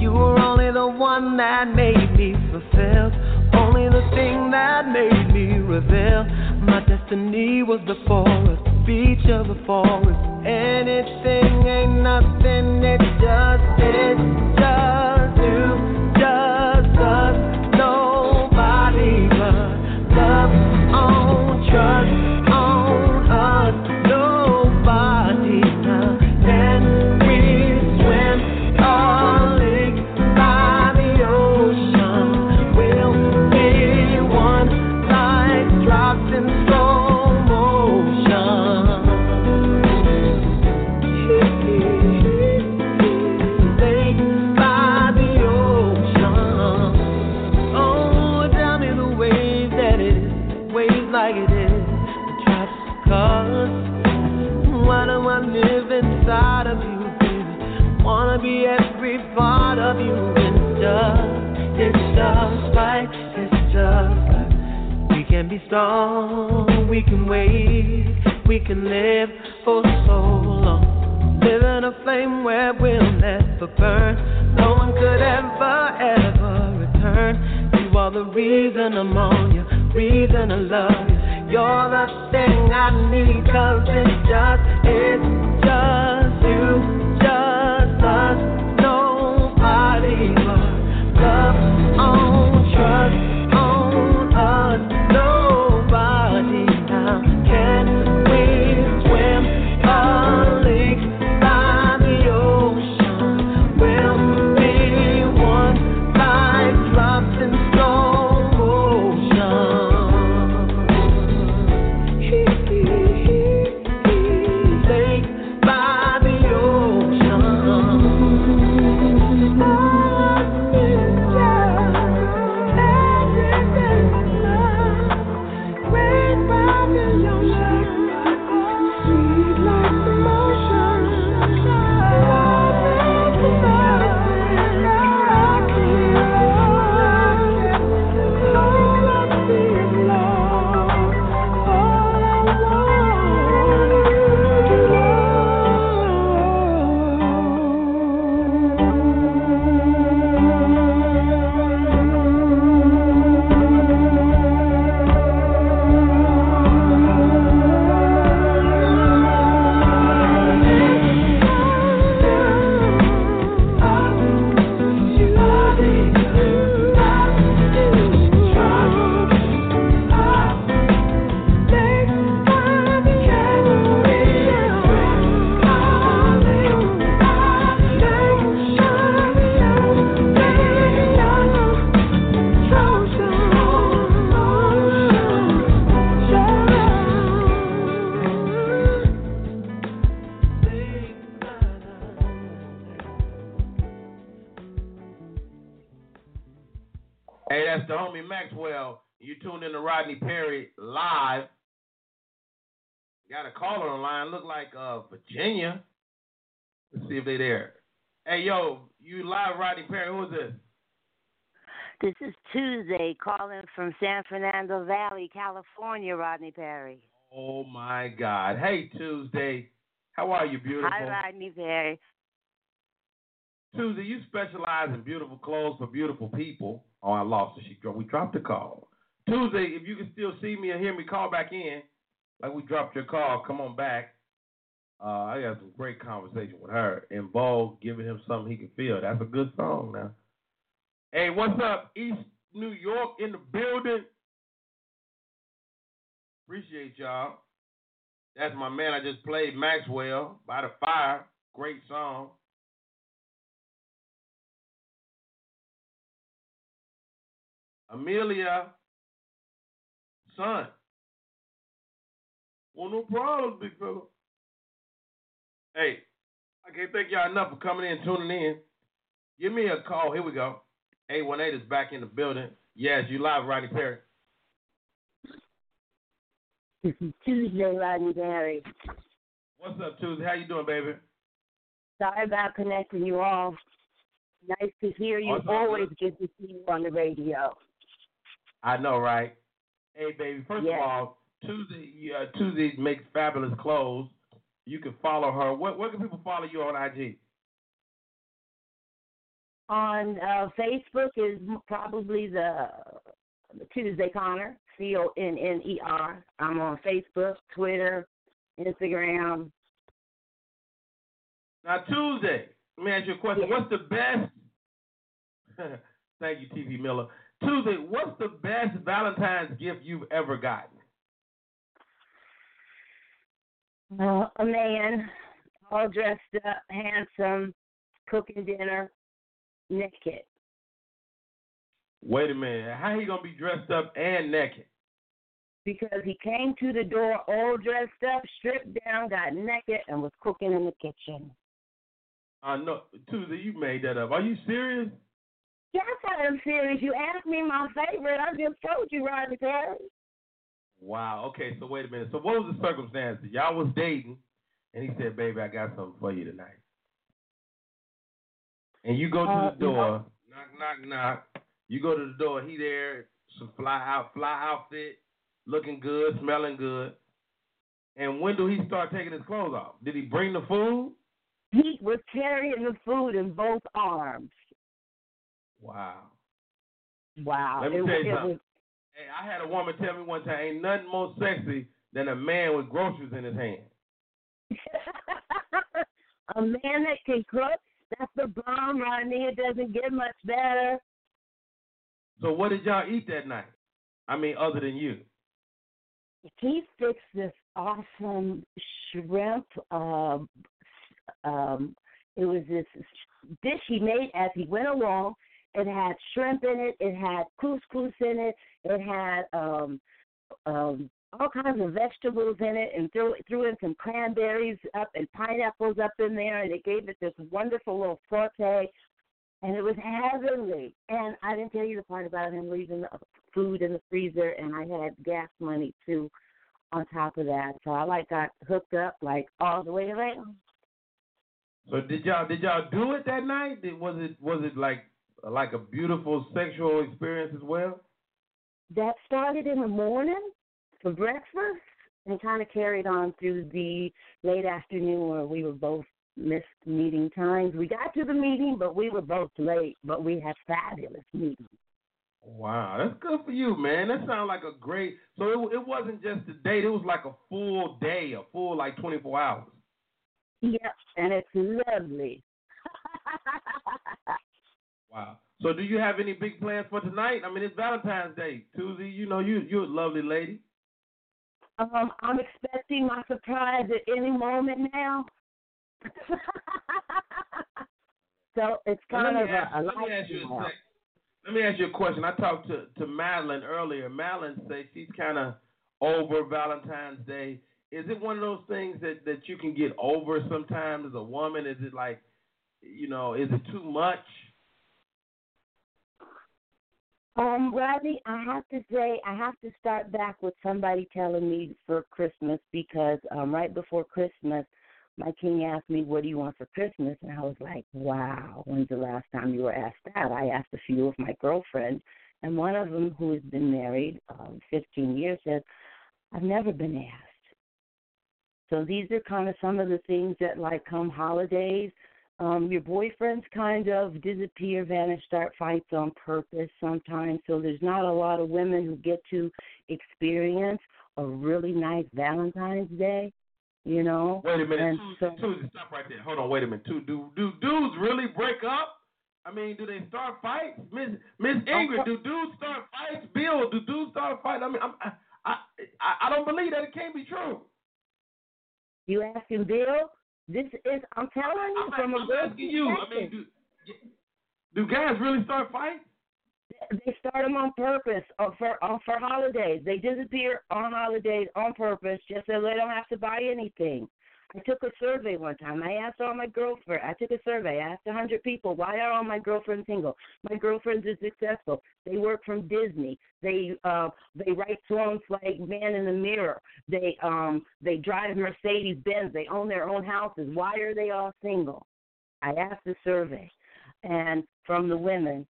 You were only the one that made me fulfilled, only the thing that made me reveal. My destiny was the forest, beach of the forest. Anything ain't nothing, it just, it just you, just us, nobody but love on trust. Strong, we can wait, we can live for so long. Live in a flame where we'll never burn. No one could ever, ever return. You are the reason I'm on you, reason I love you. You're the thing I need, cause it's just, it's just you, just us, nobody but love on trust. By the ocean, That's the homie Maxwell. You tuned in to Rodney Perry Live. Got a caller on line. Look like uh, Virginia. Let's see if they there. Hey, yo, you live, Rodney Perry. Who is this? This is Tuesday, calling from San Fernando Valley, California, Rodney Perry. Oh, my God. Hey, Tuesday. How are you, beautiful? Hi, Rodney Perry. Tuesday, you specialize in beautiful clothes for beautiful people. Oh, I lost it. She dropped, we dropped the call. Tuesday, if you can still see me or hear me, call back in. Like we dropped your call, come on back. Uh, I got some great conversation with her. Involved giving him something he can feel. That's a good song now. Hey, what's up? East New York in the building. Appreciate y'all. That's my man I just played, Maxwell, By the Fire. Great song. Amelia, son. Well, no problem, big fella. Hey, I can't thank y'all enough for coming in and tuning in. Give me a call. Here we go. eight one eight is back in the building. Yes, you live, Rodney Perry. This is Tuesday, Rodney Perry. What's up, Tuesday? How you doing, baby? Sorry about connecting you all. Nice to hear you. Awesome. Always good to see you on the radio. I know, right? Hey, baby, first yeah. of all, Tuesday uh, Tuesday makes fabulous clothes. You can follow her. Where, where can people follow you on I G? On uh, Facebook is probably the Tuesday Conner, C O N N E R. I'm on Facebook, Twitter, Instagram. Now, Tuesday, let me ask you a question. Yeah. What's the best? Thank you, T V Miller. Tuesday, what's the best Valentine's gift you've ever gotten? Uh, a man, all dressed up, handsome, cooking dinner, naked. Wait a minute. How he gonna be dressed up and naked? Because he came to the door all dressed up, stripped down, got naked, and was cooking in the kitchen. I uh, know, Tuesday, you made that up. Are you serious? Yes, I am serious. You asked me my favorite. I just told you, Rodney Perry. Wow. Okay, so wait a minute. So what was the circumstance? Y'all was dating, and he said, baby, I got something for you tonight. And you go to uh, the door, no. knock, knock, knock. You go to the door, he there, some fly out, fly outfit, looking good, smelling good. And when do he start taking his clothes off? Did he bring the food? He was carrying the food in both arms. Wow. Wow. Let me it, tell you something. Was, hey, I had a woman tell me one time, ain't nothing more sexy than a man with groceries in his hand. A man that can cook? That's the bomb, Rodney. It doesn't get much better. So what did y'all eat that night? I mean, other than you. He fixed this awesome shrimp. Uh, um, it was this dish he made as he went along. It had shrimp in it. It had couscous in it. It had um, um, all kinds of vegetables in it, and threw, threw in some cranberries up and pineapples up in there, and it gave it this wonderful little sauté, and it was heavenly. And I didn't tell you the part about him leaving the food in the freezer, and I had gas money, too, on top of that. So I, like, got hooked up, like, all the way around. So did y'all did y'all do it that night? Did, was it was it like like a beautiful sexual experience as well? That started in the morning for breakfast and kind of carried on through the late afternoon where we were both missed meeting times. We got to the meeting, but we were both late, but we had fabulous meetings. Wow, that's good for you, man. That sounds like a great, so it, it wasn't just a date, it was like a full day, a full like twenty-four hours. Yep, and it's lovely. Wow. So do you have any big plans for tonight? I mean, it's Valentine's Day. Tuesday, you know, you, you're a lovely lady. Um, I'm expecting my surprise at any moment now. So it's kind of a lot. Let me ask you a question. I talked to, to Madeline earlier. Madeline says she's kind of over Valentine's Day. Is it one of those things that, that you can get over sometimes as a woman? Is it like, you know, is it too much? Um, Robbie, I have to say, I have to start back with somebody telling me for Christmas, because um, right before Christmas, my king asked me, what do you want for Christmas? And I was like, wow, when's the last time you were asked that? I asked a few of my girlfriends, and one of them, who has been married um, fifteen years, said, I've never been asked. So these are kind of some of the things that, like, come holidays, Um, your boyfriends kind of disappear, vanish, start fights on purpose sometimes. So there's not a lot of women who get to experience a really nice Valentine's Day, you know. Wait a minute, Susan, so, stop right there. Hold on, wait a minute. Do, do, do dudes really break up? I mean, do they start fights? Miss Miss Ingrid, do dudes start fights? Bill, do dudes start fights? I mean, I'm, I, I, I don't believe that. It can't be true. You asking Bill? This is, I'm telling you, I'm, from I'm a asking you. I mean, do, do guys really start fighting? They start them on purpose, or for or for holidays. They disappear on holidays on purpose, just so they don't have to buy anything. I took a survey one time. I asked all my girlfriends. I took a survey. I asked one hundred people, why are all my girlfriends single? My girlfriends are successful. They work from Disney. They uh, they write songs like Man in the Mirror. They um they drive Mercedes Benz. They own their own houses. Why are they all single? I asked the survey. And from the women,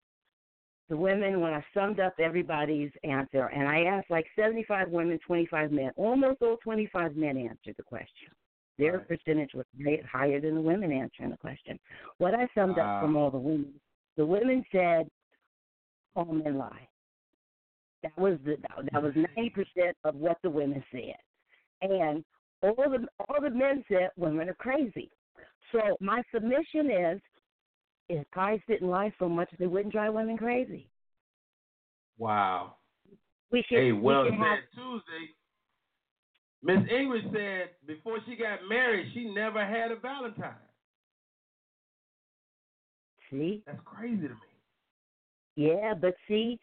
the women, when I summed up everybody's answer, and I asked like seventy-five women, twenty-five men, almost all twenty-five men answered the question. Their percentage was higher than the women answering the question. What I summed wow. up from all the women, the women said, all men lie. That was the, that was ninety percent of what the women said. And all the, all the men said women are crazy. So my submission is, if guys didn't lie so much, they wouldn't drive women crazy. Wow. We should, hey, well we should have Tuesday. Miss English said before she got married, she never had a Valentine. See? That's crazy to me. Yeah, but see,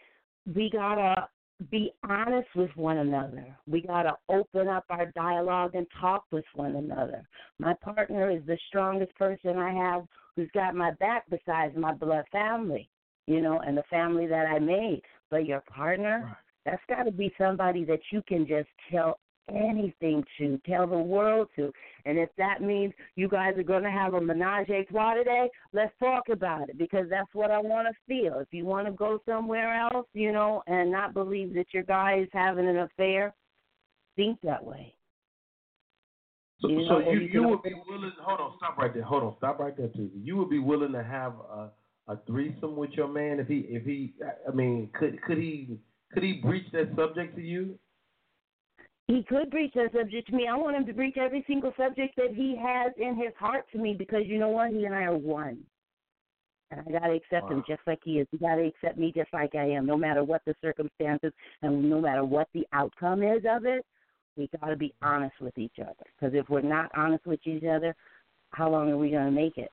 we got to be honest with one another. We got to open up our dialogue and talk with one another. My partner is the strongest person I have who's got my back besides my blood family, you know, and the family that I made. But your partner, right. That's got to be somebody that you can just tell anything to, tell the world to. And if that means you guys are going to have a menage a trois today, let's talk about it, because that's what I want to feel. If you want to go somewhere else, you know, and not believe that your guy is having an affair, think that way. So you, know, so you, you would be willing, hold on, stop right there, hold on, stop right there, too. You would be willing to have a, a threesome with your man if he, if he, I mean, could could he, could he breach that subject to you? He could breach that subject to me. I want him to breach every single subject that he has in his heart to me, because you know what? He and I are one. And I got to accept wow. him just like he is. You got to accept me just like I am, no matter what the circumstances and no matter what the outcome is of it. We got to be honest with each other, because if we're not honest with each other, how long are we going to make it?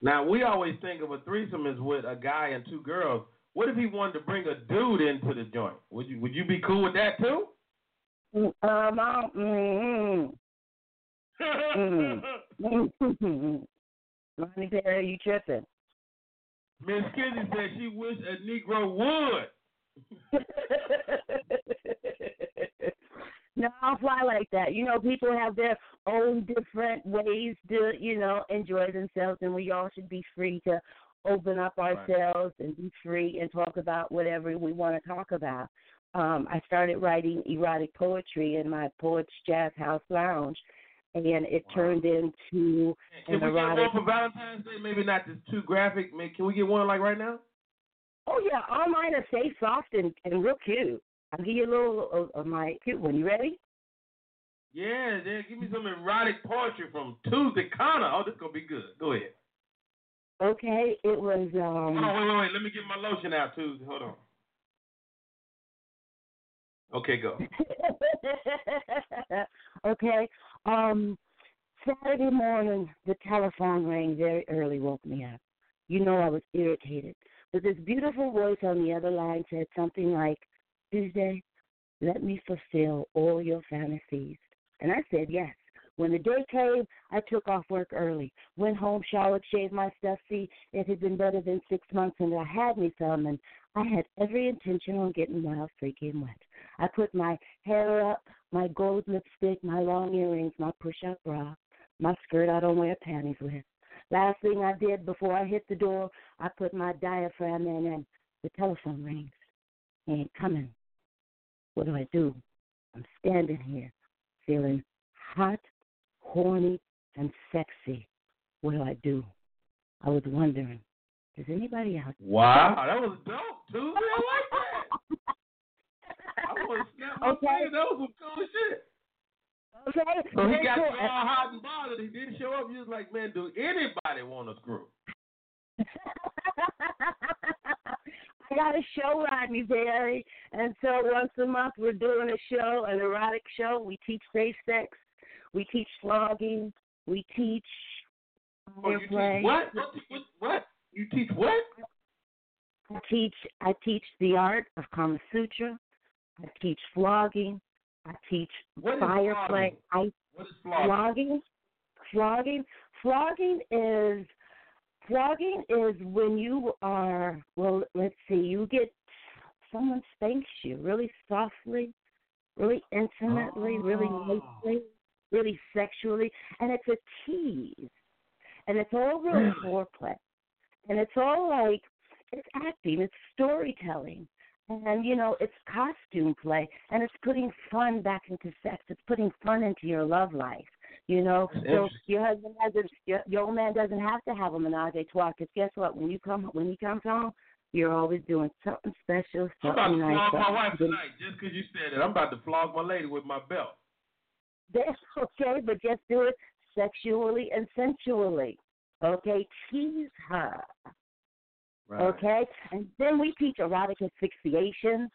Now, we always think of a threesome as with a guy and two girls. What if he wanted to bring a dude into the joint? Would you, would you be cool with that, too? Um, mm, mm, mm. Lonnie Perry, you tripping? Miss Kizzy said she wish a Negro would. No, I'll fly like that. You know, people have their own different ways to, you know, enjoy themselves, and we all should be free to open up ourselves right. and be free and talk about whatever we want to talk about. Um, I started writing erotic poetry in my Poets Jazz House Lounge, and it wow. turned into an erotic. Can we erotic... get one for Valentine's Day? Maybe not just too graphic. Can we get one like right now? Oh, yeah. All mine are safe, soft, and, and real cute. I'll give you a little of, of my cute one. You ready? Yeah, yeah. Give me some erotic poetry from Tuesday Connor. Oh, this is going to be good. Go ahead. Okay. It was... Um... Hold on, wait, wait, wait. Let me get my lotion out, Tuesday. Hold on. Okay, go. Okay. Um, Saturday morning, the telephone rang very early, woke me up. You know I was irritated. But this beautiful voice on the other line said something like, Tuesday, let me fulfill all your fantasies. And I said yes. When the day came, I took off work early, went home, showered, shaved my stuff. See, it had been better than six months, and I had me some, and I had every intention on getting wild, freaking wet. I put my hair up, my gold lipstick, my long earrings, my push-up bra, my skirt I don't wear panties with. Last thing I did before I hit the door, I put my diaphragm in and the telephone rings. He ain't coming. What do I do? I'm standing here feeling hot, horny, and sexy. What do I do? I was wondering, is anybody out there? Wow, that was dope, dude. I like that. I was okay. That was some cool shit. Okay. So he got you all hot and bothered. He didn't show up. You was like, man, do anybody want to screw? I got a show, Rodney Berry, and so once a month we're doing a show, an erotic show. We teach safe sex. We teach slogging. We teach... Oh, you teach what? What? What? What? You teach what? I teach, I teach the art of Kama Sutra. I teach flogging. I teach fire play. I, what is flogging? Flogging? Flogging is... Flogging is when you are, well, let's see, you get, someone spanks you really softly, really intimately, oh. really nicely, really sexually, and it's a tease, and it's all really foreplay, and it's all like, it's acting, it's storytelling, and, you know, it's costume play, and it's putting fun back into sex, it's putting fun into your love life. You know, so your husband doesn't, your, your old man doesn't have to have a menage a trois. Because guess what? When you come, when he comes home, you're always doing something special. Something I'm about to nice flog stuff. My wife tonight just because you said it. I'm about to flog my lady with my belt. That's okay, but just do it sexually and sensually. Okay, tease her. Right. Okay, and then we teach erotic asphyxiation.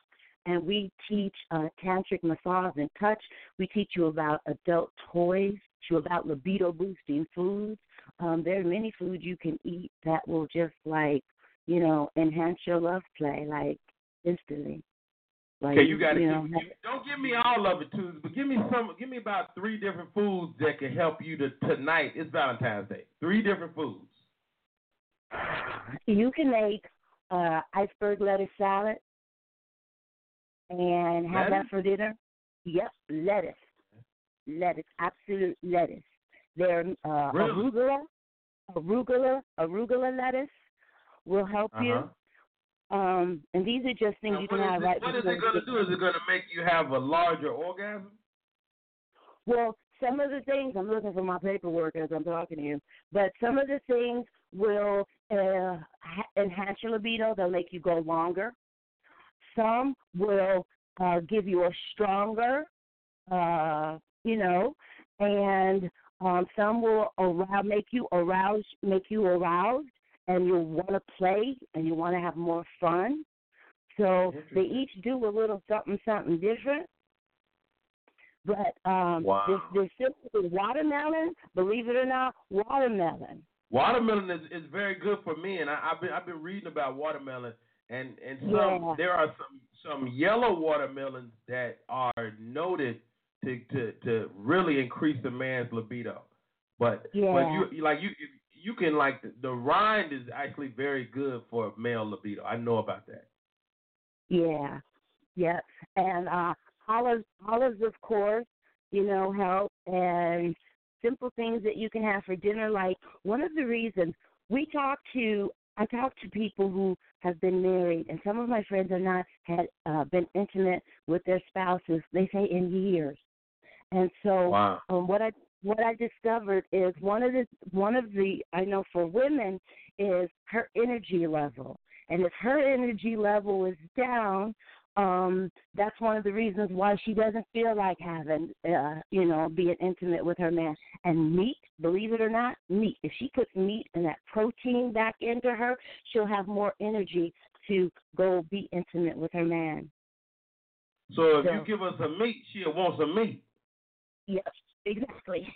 And we teach uh, tantric massage and touch. We teach you about adult toys, teach you about libido-boosting foods. Um, there are many foods you can eat that will just, like, you know, enhance your love play, like, instantly. Like, okay, you got to you know, don't give me all of it, too, but give me some. Give me about three different foods that can help you to tonight. It's Valentine's Day. Three different foods. You can make uh, iceberg lettuce salad. And have lettuce? That for dinner? Yep, lettuce. Lettuce, absolute lettuce. There's uh, really? arugula, arugula, arugula lettuce will help uh-huh. you. Um, and these are just things now you can have right now. What is it going to do? Is it going to make you have a larger orgasm? Well, some of the things, I'm looking for my paperwork as I'm talking to you, but some of the things will uh, enhance your libido. They'll make you go longer. Some will uh, give you a stronger, uh, you know, and um, some will arouse, make you aroused, make you aroused, and you'll want to play and you want to have more fun. So they each do a little something, something different. But um, wow. there's simply watermelon. Believe it or not, watermelon. Watermelon is, is very good for me, and I, I've been I've been reading about watermelon. And and some yeah. there are some, some yellow watermelons that are noted to, to, to really increase a man's libido, but yeah. but you like you you can like the, the rind is actually very good for male libido. I know about that. Yeah, yeah, and uh, olives olives of course you know help, and simple things that you can have for dinner. Like one of the reasons we talk to. I talk to people who have been married, and some of my friends are not had uh, been intimate with their spouses. They say in years, and so wow. um, what I what I discovered is one of the one of the I know for women is her energy level, and if her energy level is down, um, that's one of the reasons why she doesn't feel like having uh, you know being intimate with her man. And meat, believe it or not, meat. If she puts meat and that protein back into her, she'll have more energy to go be intimate with her man. So if so, you give her some meat, she'll want some meat. Yes, exactly.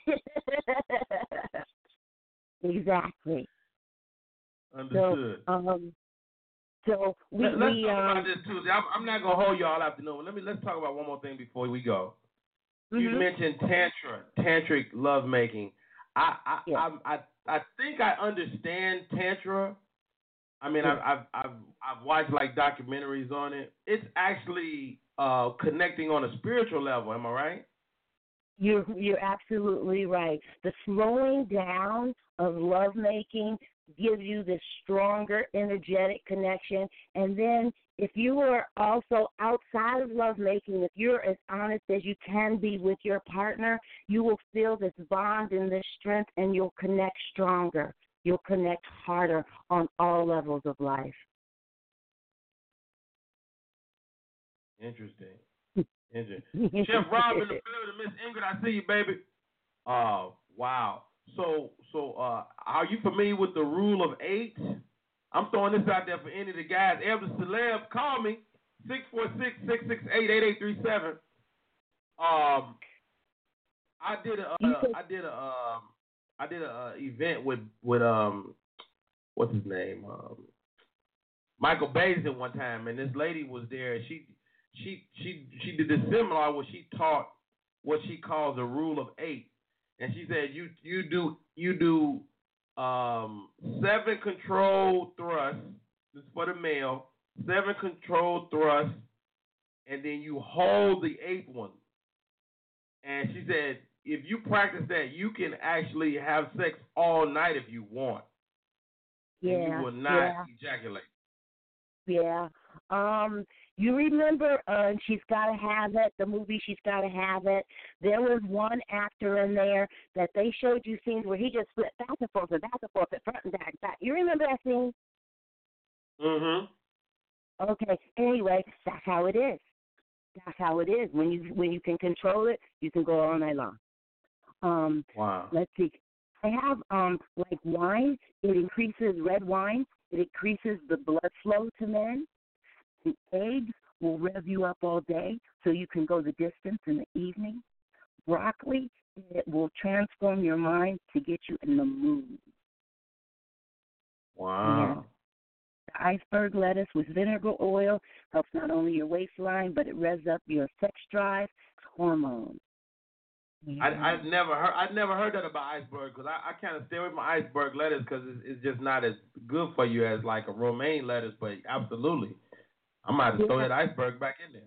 Exactly. Understood. So, um, so we, Let, let's we, talk um, about this Tuesday. I'm, I'm not gonna hold you all afternoon. Let me let's talk about one more thing before we go. Mm-hmm. You mentioned tantra, tantric lovemaking. I I, yeah. I I I think I understand tantra, I mean, I've I've I've, I've watched like documentaries on it. It's actually uh, connecting on a spiritual level. Am I right? You're you're absolutely right. The slowing down of lovemaking gives you this stronger energetic connection, and then if you are also outside of lovemaking, if you're as honest as you can be with your partner, you will feel this bond and this strength, and you'll connect stronger. You'll connect harder on all levels of life. Interesting. Interesting. Chef Rob in the field, Miss Ingrid, I see you, baby. Oh, wow. So, so uh, are you familiar with the rule of eight? I'm throwing this out there for any of the guys. Ever celeb, call me six four six, six six eight, eight eight three seven. Um, I did a, uh, I did a, um, I did a uh, event with with um, what's his name? Um, Michael Bazin one time, and this lady was there. And she she she she did this seminar where she taught what she calls the rule of eight. And she said, you you do you do um, seven controlled thrusts. This is for the male. Seven controlled thrusts, and then you hold the eighth one. And she said, if you practice that, you can actually have sex all night if you want. Yeah. And you will not yeah. ejaculate. Yeah. Um. You remember, uh, She's Gotta Have It, the movie She's Gotta Have It. There was one actor in there that they showed you scenes where he just flipped back and forth and back and forth and front and back and back. You remember that scene? Mm-hmm. Okay. Anyway, that's how it is. That's how it is. When you when you can control it, you can go all night long. Um, wow. Let's see. I have, um, like, wine. It increases red wine. It increases the blood flow to men. The eggs will rev you up all day so you can go the distance in the evening. Broccoli, it will transform your mind to get you in the mood. Wow. Yeah. The iceberg lettuce with vinegar oil helps not only your waistline, but it revs up your sex drive, hormones. Yeah. I, I've never heard I've never heard that about iceberg, because I, I kind of stay with my iceberg lettuce because it's, it's just not as good for you as like a romaine lettuce, but absolutely. I might have yeah. throw that iceberg back in there.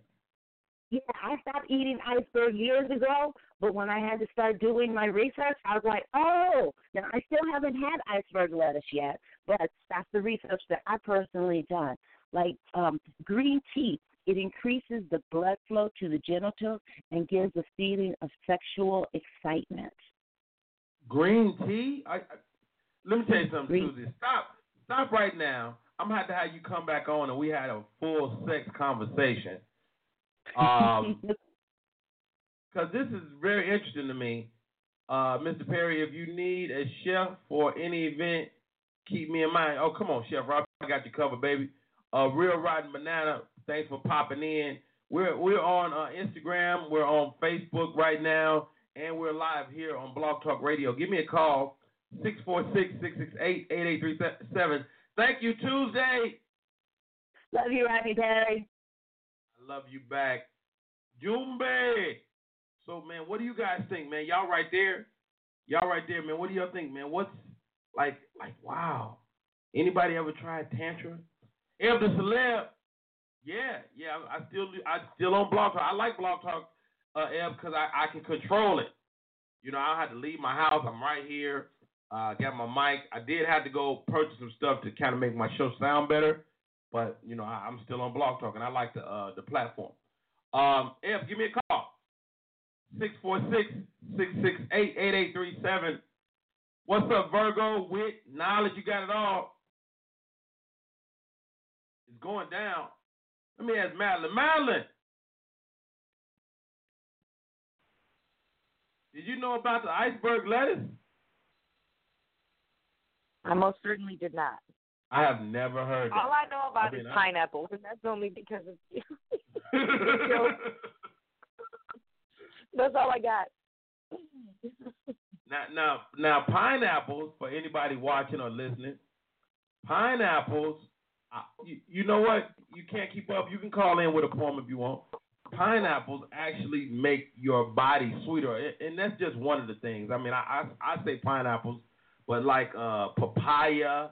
Yeah, I stopped eating iceberg years ago, but when I had to start doing my research, I was like, oh, now I still haven't had iceberg lettuce yet, but that's the research that I personally done. Like um, green tea, it increases the blood flow to the genitals and gives a feeling of sexual excitement. Green tea? I, I, let me tell you something, green. Susie. Stop. Stop right now. I'm going to have to have you come back on and we had a full sex conversation. Um, because this is very interesting to me. Uh, Mister Perry, if you need a chef for any event, keep me in mind. Oh, come on, Chef Rob. I got you covered, baby. Uh, Real Rotten Banana, thanks for popping in. We're, we're on uh, Instagram. We're on Facebook right now. And we're live here on Blog Talk Radio. Give me a call, six four six, six six eight, eight eight three seven. Thank you, Tuesday. Love you, Rodney Perry. I love you back. Jumbe. So, man, what do you guys think, man? Y'all right there? Y'all right there, man. What do y'all think, man? What's, like, like, wow. Anybody ever tried Tantra? Ever the Celeb? Yeah, yeah. I, I still I still on Blog Talk. I like Blog Talk, uh, Eb, because I, I can control it. You know, I don't have to leave my house. I'm right here. I uh, got my mic. I did have to go purchase some stuff to kind of make my show sound better, but, you know, I, I'm still on Blog Talk, and I like the uh, the platform. Um, F, give me a call, six four six, six six eight, eight eight three seven. What's up, Virgo? With knowledge, you got it all. It's going down. Let me ask Madeline. Madeline, did you know about the iceberg lettuce? I most certainly did not. I have never heard that. All I know about I mean, is I... pineapples, and that's only because of you. So, that's all I got. Now, now, now, pineapples, for anybody watching or listening, pineapples, you, you know what? You can't keep up. You can call in with a poem if you want. Pineapples actually make your body sweeter, and that's just one of the things. I mean, I, I, I say pineapples. But like uh, papaya,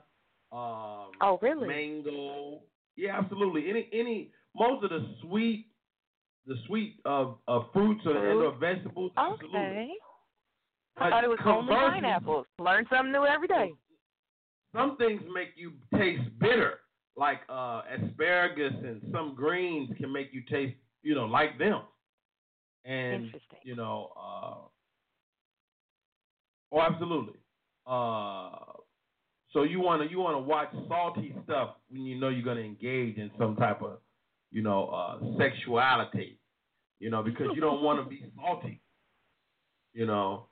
um, oh, really? mango. Yeah, absolutely. Any, any, most of the sweet, the sweet of, of fruits or, and or vegetables. Absolutely. Okay. I like thought it was only pineapples. Learn something new every day. Some things make you taste bitter, like uh, asparagus and some greens can make you taste, you know, like them. And, Interesting. you know, uh, oh, absolutely. Uh, so you want to you want to watch salty stuff when you know you're going to engage in some type of, you know, uh, sexuality, you know, because you don't want to be salty, you know.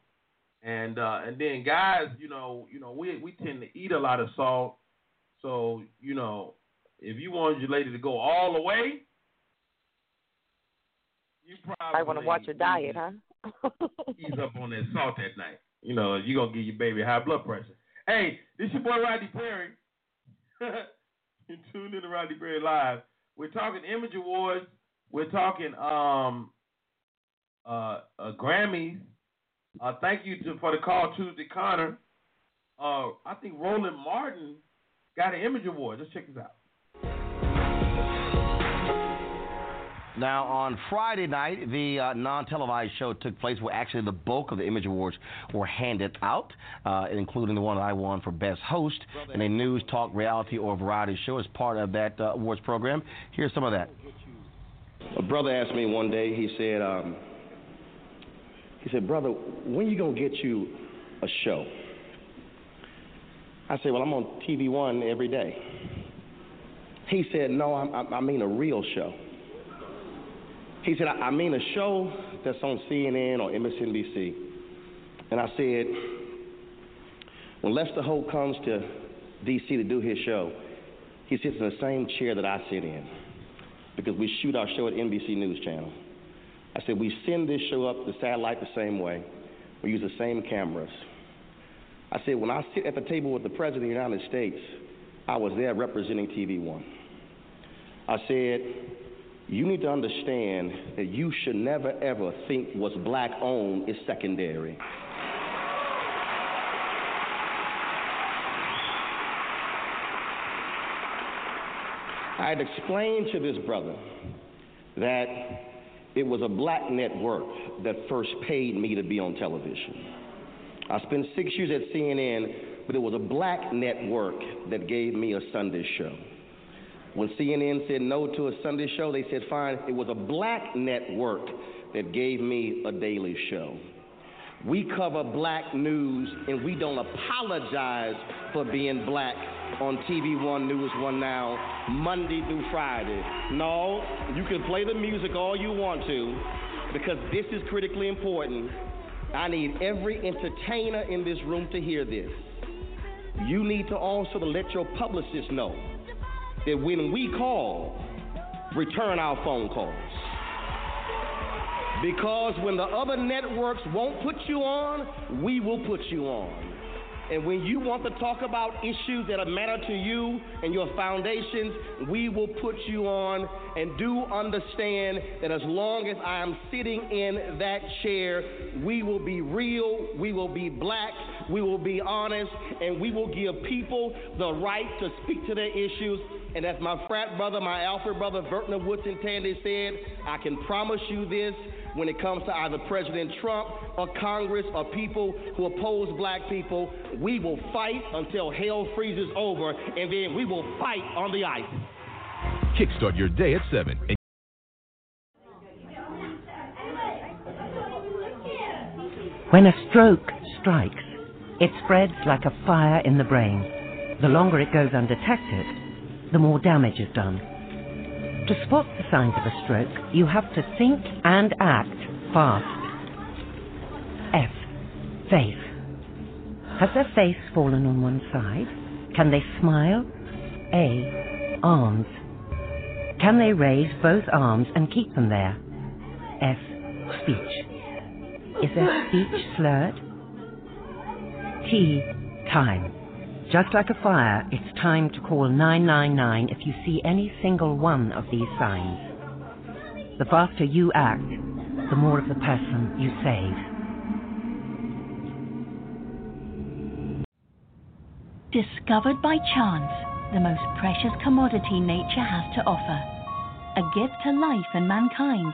And uh, and then guys, you know, you know, we we tend to eat a lot of salt. So, you know, if you wanted your lady to go all the way, you probably I want to watch your diet, huh? Ease up on that salt that night. You know, you're going to give your baby high blood pressure. Hey, this your boy Rodney Perry. You're tuned in to Rodney Perry Live. We're talking Image Awards. We're talking um, uh, uh, Grammys. Uh, thank you to, for the call, Tuesday Connor. Uh, I think Roland Martin got an Image Award. Let's check this out. Now, on Friday night, the uh, non-televised show took place where actually the bulk of the Image Awards were handed out, uh, including the one that I won for Best Host in a news, talk, reality, or variety show as part of that uh, awards program. Here's some of that. A brother asked me one day, he said, um, he said, brother, when you going to get you a show? I said, well, I'm on T V One every day. He said, no, I, I, I mean a real show. He said, I, I mean a show that's on C N N or M S N B C. And I said, when Lester Holt comes to D C to do his show, he sits in the same chair that I sit in because we shoot our show at N B C News Channel. I said, we send this show up the satellite the same way. We use the same cameras. I said, when I sit at the table with the President of the United States, I was there representing T V One. I said, you need to understand that you should never, ever think what's black-owned is secondary. I had explained to this brother that it was a black network that first paid me to be on television. I spent six years at C N N, but it was a black network that gave me a Sunday show. When C N N said no to a Sunday show, they said, fine, it was a black network that gave me a daily show. We cover black news, and we don't apologize for being black on T V One News One Now, Monday through Friday. No, you can play the music all you want to, because this is critically important. I need every entertainer in this room to hear this. You need to also let your publicist know that when we call, return our phone calls. Because when the other networks won't put you on, we will put you on. And when you want to talk about issues that matter to you and your foundations, we will put you on. And do understand that as long as I am sitting in that chair, we will be real, we will be black, we will be honest, and we will give people the right to speak to their issues. And as my frat brother, my alpha brother, Vertner Woodson Tandy said, I can promise you this, when it comes to either President Trump or Congress or people who oppose black people, we will fight until hell freezes over, and then we will fight on the ice. Kickstart your day at seven. When a stroke strikes, it spreads like a fire in the brain. The longer it goes undetected, the more damage is done. To spot the signs of a stroke, you have to think and act fast. F. Face. Has their face fallen on one side? Can they smile? A. Arms. Can they raise both arms and keep them there? F. Speech. Is their speech slurred? T. Time. Just like a fire, it's time to call nine nine nine if you see any single one of these signs. The faster you act, the more of the person you save. Discovered by chance, the most precious commodity nature has to offer. A gift to life and mankind.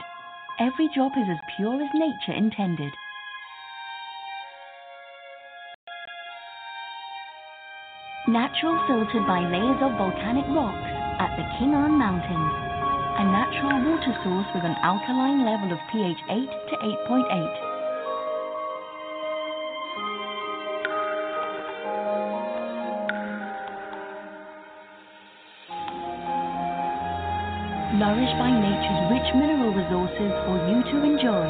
Every drop is as pure as nature intended. Natural filtered by layers of volcanic rocks at the King Arn Mountains. A natural water source with an alkaline level of pH eight to eight point eight. Nourished by nature's rich mineral resources for you to enjoy.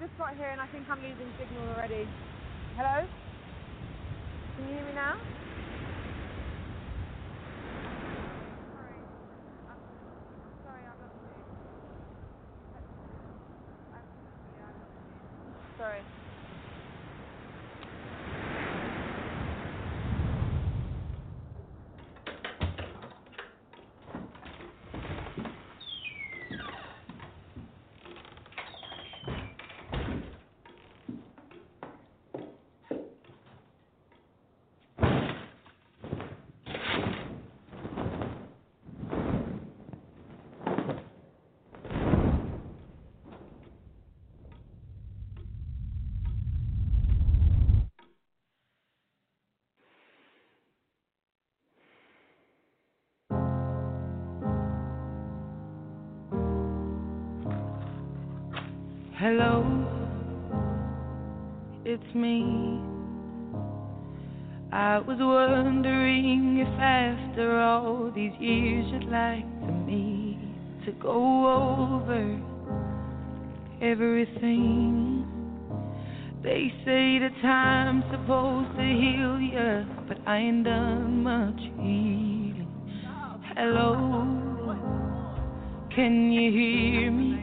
Just got here and I think I'm losing signal already. Hello? Can you hear me now? Sorry. I'm sorry, I lost you. Sorry. Hello, it's me. I was wondering if after all these years you'd like for me to go over everything. They say the time's supposed to heal you, but I ain't done much healing. Hello, can you hear me?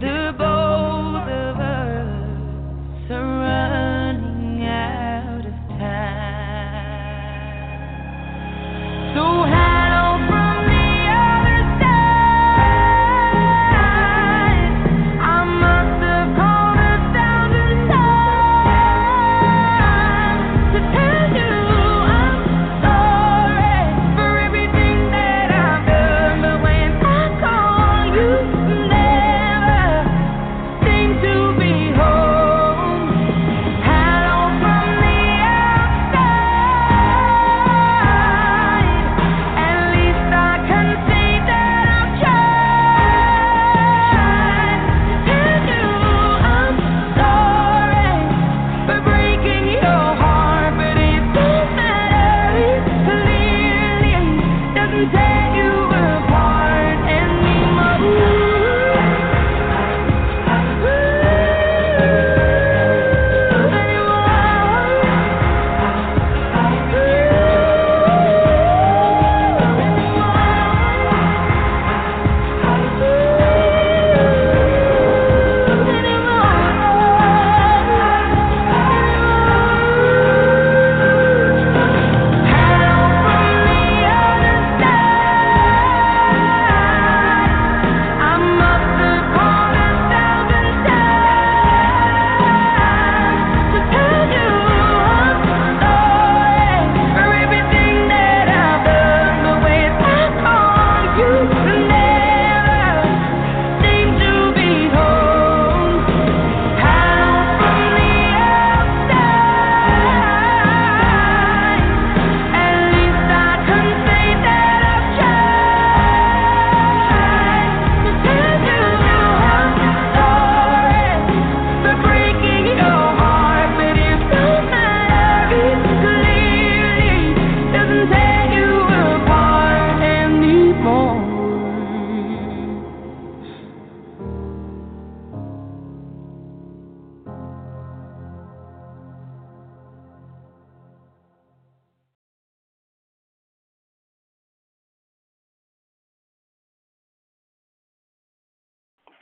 Never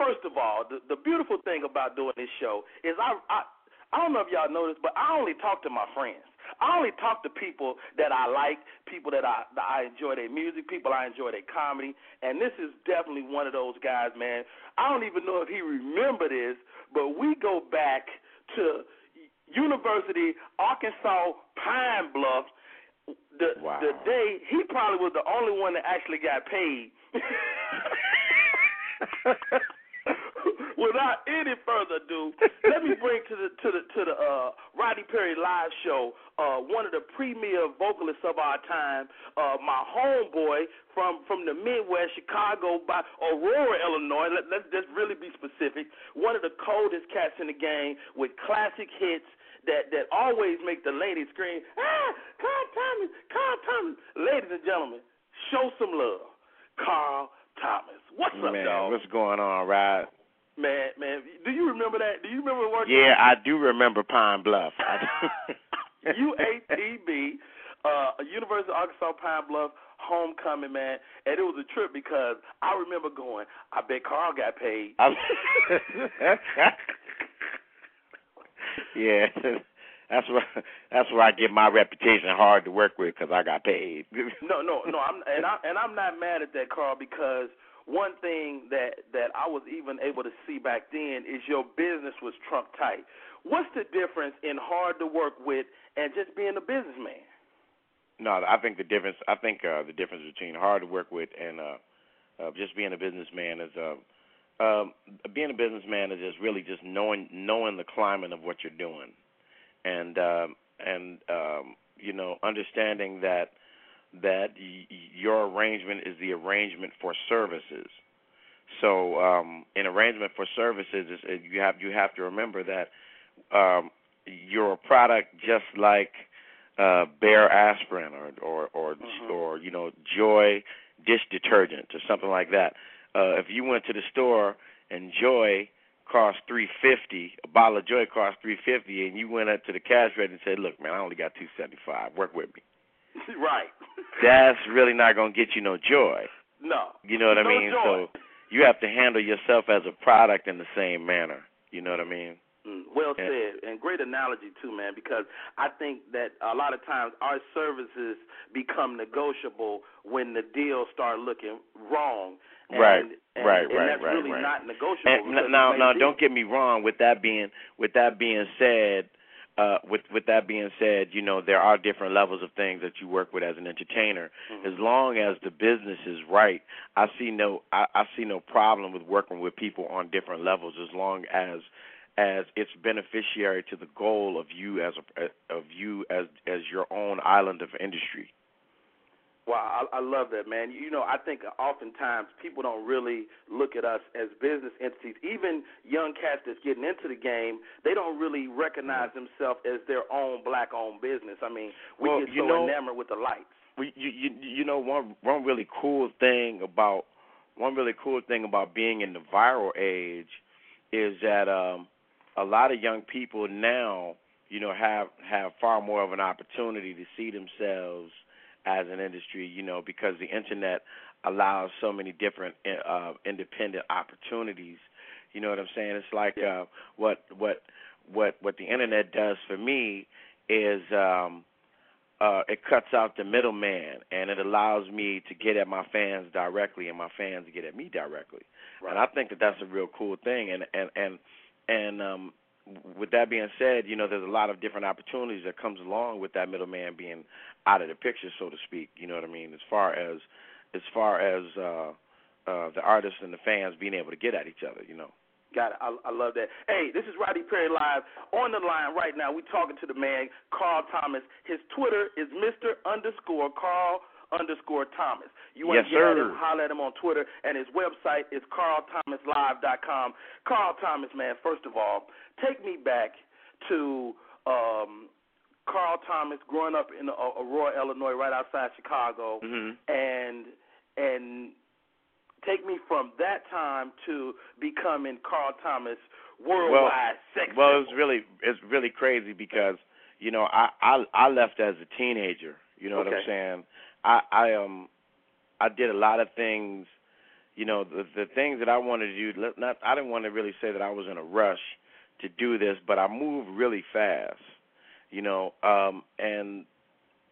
first of all, the, the beautiful thing about doing this show is I, I I don't know if y'all know this, but I only talk to my friends. I only talk to people that I like, people that I that I enjoy their music, people I enjoy their comedy, and this is definitely one of those guys, man. I don't even know if he remember this, but we go back to University of Arkansas Pine Bluff. The, wow. the day he probably was the only one that actually got paid. Without any further ado, let me bring to the to the to the uh, Rodney Perry Live Show uh, one of the premier vocalists of our time, uh, my homeboy from, from the Midwest, Chicago, by Aurora, Illinois. Let, let's just really be specific. One of the coldest cats in the game with classic hits that, that always make the ladies scream, ah, Carl Thomas, Carl Thomas. Ladies and gentlemen, show some love, Carl Thomas. What's up, man, dog? What's going on, Rod? Man, man, do you remember that? Do you remember working? Yeah, I do remember Pine Bluff. U A P B, uh, University of Arkansas Pine Bluff homecoming, man, and it was a trip because I remember going, I bet Carl got paid. Yeah, that's where that's where I get my reputation hard to work with because I got paid. no, no, no, I'm, and I and I'm not mad at that, Carl, because one thing that, that I was even able to see back then is your business was trump tight. What's the difference in hard to work with and just being a businessman? No, I think the difference. I think uh, the difference between hard to work with and uh, uh, just being a businessman is uh, Um, being a businessman is just really just knowing knowing the climate of what you're doing, and um, and um, you know, understanding that that y- your arrangement is the arrangement for services. So um, in arrangement for services, it's, you have you have to remember that um, you're a product just like uh, Bayer aspirin or or or, mm-hmm. or you know, Joy dish detergent or something like that. Uh, if you went to the store and Joy cost three fifty, a bottle of Joy cost three fifty, and you went up to the cash register and said, "Look, man, I only got two seventy five. Work with me." Right. That's really not gonna get you no joy. No. You know what no I mean? Joy. So you have to handle yourself as a product in the same manner. You know what I mean? Mm, well yeah. said, and great analogy too, man. Because I think that a lot of times our services become negotiable when the deals start looking wrong. And, right, and, right, and right, that's right, really right. Not negotiable. And now, now, don't get me wrong. With that being, with that being said, uh, with with that being said, you know, there are different levels of things that you work with as an entertainer. Mm-hmm. As long as the business is right, I see no, I, I see no problem with working with people on different levels as long as. as it's beneficiary to the goal of you as a, of you as as your own island of industry. Well, I, I love that, man. You know, I think oftentimes people don't really look at us as business entities. Even young cats that's getting into the game, they don't really recognize themselves as their own black-owned business. I mean, we well, get so you know, enamored with the lights. We, you, you, you know, one one really cool thing about one really cool thing about being in the viral age is that. Um, A lot of young people now, you know, have, have far more of an opportunity to see themselves as an industry, you know, because the internet allows so many different uh, independent opportunities. You know what I'm saying? It's like uh, what what what what the internet does for me is um, uh, it cuts out the middleman and it allows me to get at my fans directly and my fans get at me directly. Right. And I think that that's a real cool thing. And and and And um, with that being said, you know, there's a lot of different opportunities that comes along with that middleman being out of the picture, so to speak. You know what I mean? As far as as far as uh, uh, the artists and the fans being able to get at each other, you know. Got it. I, I love that. Hey, this is Rodney Perry Live. On the line right now, we're talking to the man, Carl Thomas. His Twitter is Mister underscore Carl underscore Thomas. You want yes, to get sir. At him, holler at him on Twitter, and his website is carl thomas live dot com. Carl Thomas, man, first of all, take me back to um, Carl Thomas growing up in Aurora, Illinois, right outside Chicago, mm-hmm. and and take me from that time to becoming Carl Thomas worldwide well, sex. Well, it's really it's really crazy because you know I I, I left as a teenager. You know okay. what I'm saying? I, I um I did a lot of things you know, the, the things that I wanted to do, not, I didn't want to really say that I was in a rush to do this, but I moved really fast, you know, um, and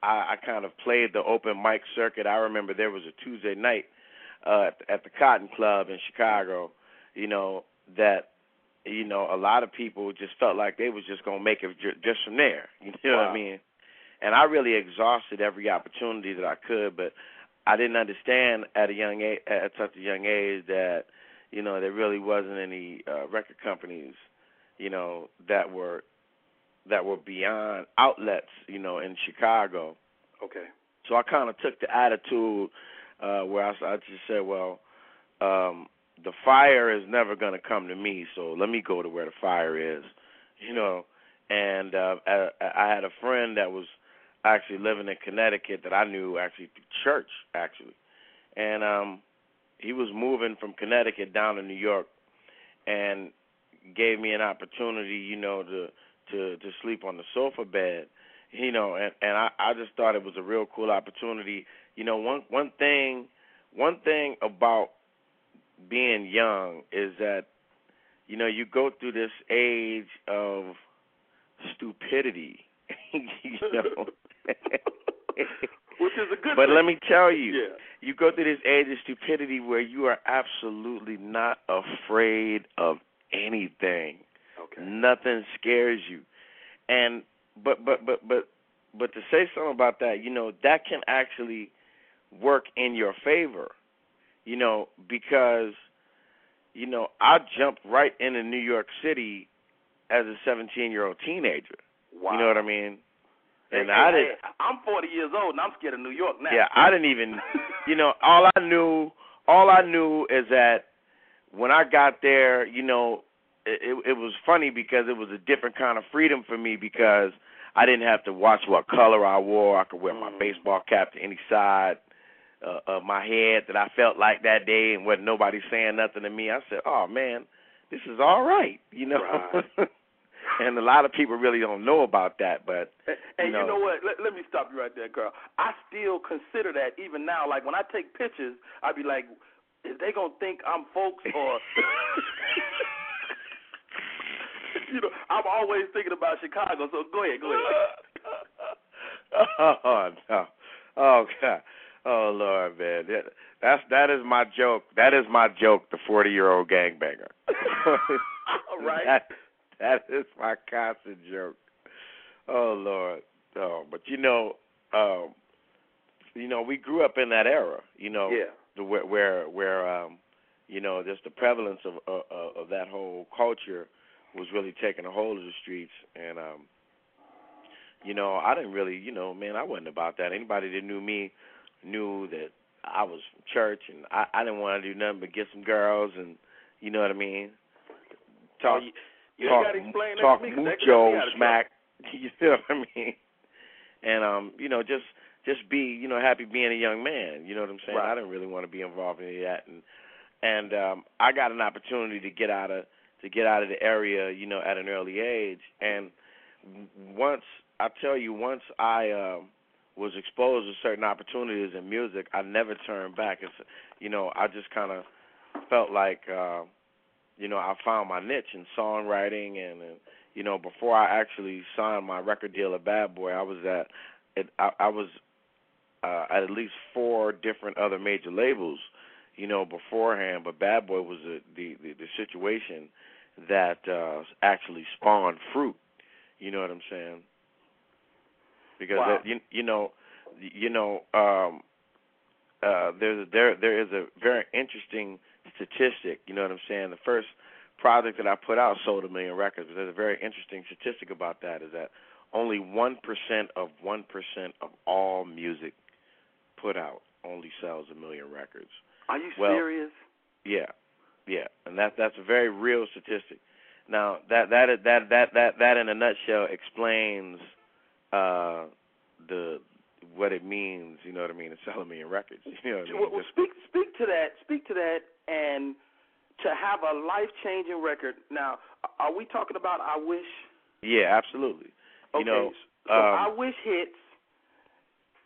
I, I kind of played the open mic circuit. I remember there was a Tuesday night uh, at, at the Cotton Club in Chicago, you know, that, you know, a lot of people just felt like they was just going to make it just from there, you know wow. what I mean? And I really exhausted every opportunity that I could, but I didn't understand at a young age, at such a young age, that, you know, there really wasn't any uh, record companies, you know, that were that were beyond outlets, you know, in Chicago. Okay. So I kind of took the attitude uh, where I, I just said, well, um, the fire is never going to come to me, so let me go to where the fire is, you know. And uh, I, I had a friend that was actually living in Connecticut that I knew actually through church, actually. And um, he was moving from Connecticut down to New York and gave me an opportunity, you know, to to, to sleep on the sofa bed, you know, and, and I, I just thought it was a real cool opportunity. You know, one one thing one thing about being young is that, you know, you go through this age of stupidity, you know. Which is a good but thing. But let me tell you, yeah. you go through this age of stupidity where you are absolutely not afraid of anything. Okay. Nothing scares you. And but but but but but to say something about that, you know, that can actually work in your favor. You know, because you know, I jumped right into New York City as a seventeen-year-old teenager. Wow. You know what I mean? And hey, I didn't. Hey, I'm forty years old, and I'm scared of New York now. Yeah, I didn't even. You know, all I knew, all I knew is that when I got there, you know, it, it was funny because it was a different kind of freedom for me because I didn't have to watch what color I wore. I could wear my baseball cap to any side uh, of my head that I felt like that day, and wasn't nobody saying nothing to me. I said, "Oh man, this is all right," you know. Right. And a lot of people really don't know about that, but you and know. You know what? Let, let me stop you right there, Carl. I still consider that even now. Like when I take pictures, I be like, "Is they gonna think I'm folks or?" You know, I'm always thinking about Chicago. So go ahead, go ahead. Oh no! Oh God! Oh Lord, man! That's that is my joke. That is my joke. The forty-year-old gangbanger. All right. That, That is my constant joke. Oh Lord, oh, but you know, um, you know, we grew up in that era. You know, yeah. the, where where, where um, you know, just the prevalence of, of of that whole culture was really taking a hold of the streets. And um, you know, I didn't really, you know, man, I wasn't about that. Anybody that knew me knew that I was from church, and I, I didn't want to do nothing but get some girls, and you know what I mean. Talk. Well, You talk, talk mucho smack, you know what I mean? And, um, you know, just just be, you know, happy being a young man, you know what I'm saying? Right. I didn't really want to be involved in any of that. And, and um, I got an opportunity to get out of to get out of the area, you know, at an early age. And once, I tell you, once I uh, was exposed to certain opportunities in music, I never turned back. It's, you know, I just kind of felt like... Uh, You know, I found my niche in songwriting, and, and you know, before I actually signed my record deal at Bad Boy, I was at, at I, I was uh, at at least four different other major labels, you know, beforehand. But Bad Boy was a, the, the the situation that uh, actually spawned Fruit. You know what I'm saying? Because wow. that, you you know you know um, uh, there's there there is a very interesting statistic, you know what I'm saying? The first project that I put out sold a million records, but there's a very interesting statistic about that, is that only one percent of one percent of all music put out only sells a million records. Are you well, serious? Yeah, yeah, and that that's a very real statistic. Now, that that that that that, that in a nutshell explains uh, the what it means, you know what I mean, to sell a million records. You know what I mean? Well, well, speak speak to that. Speak to that. And to have a life-changing record. Now, are we talking about I Wish? Yeah, absolutely. You okay, know, so um, I Wish hits.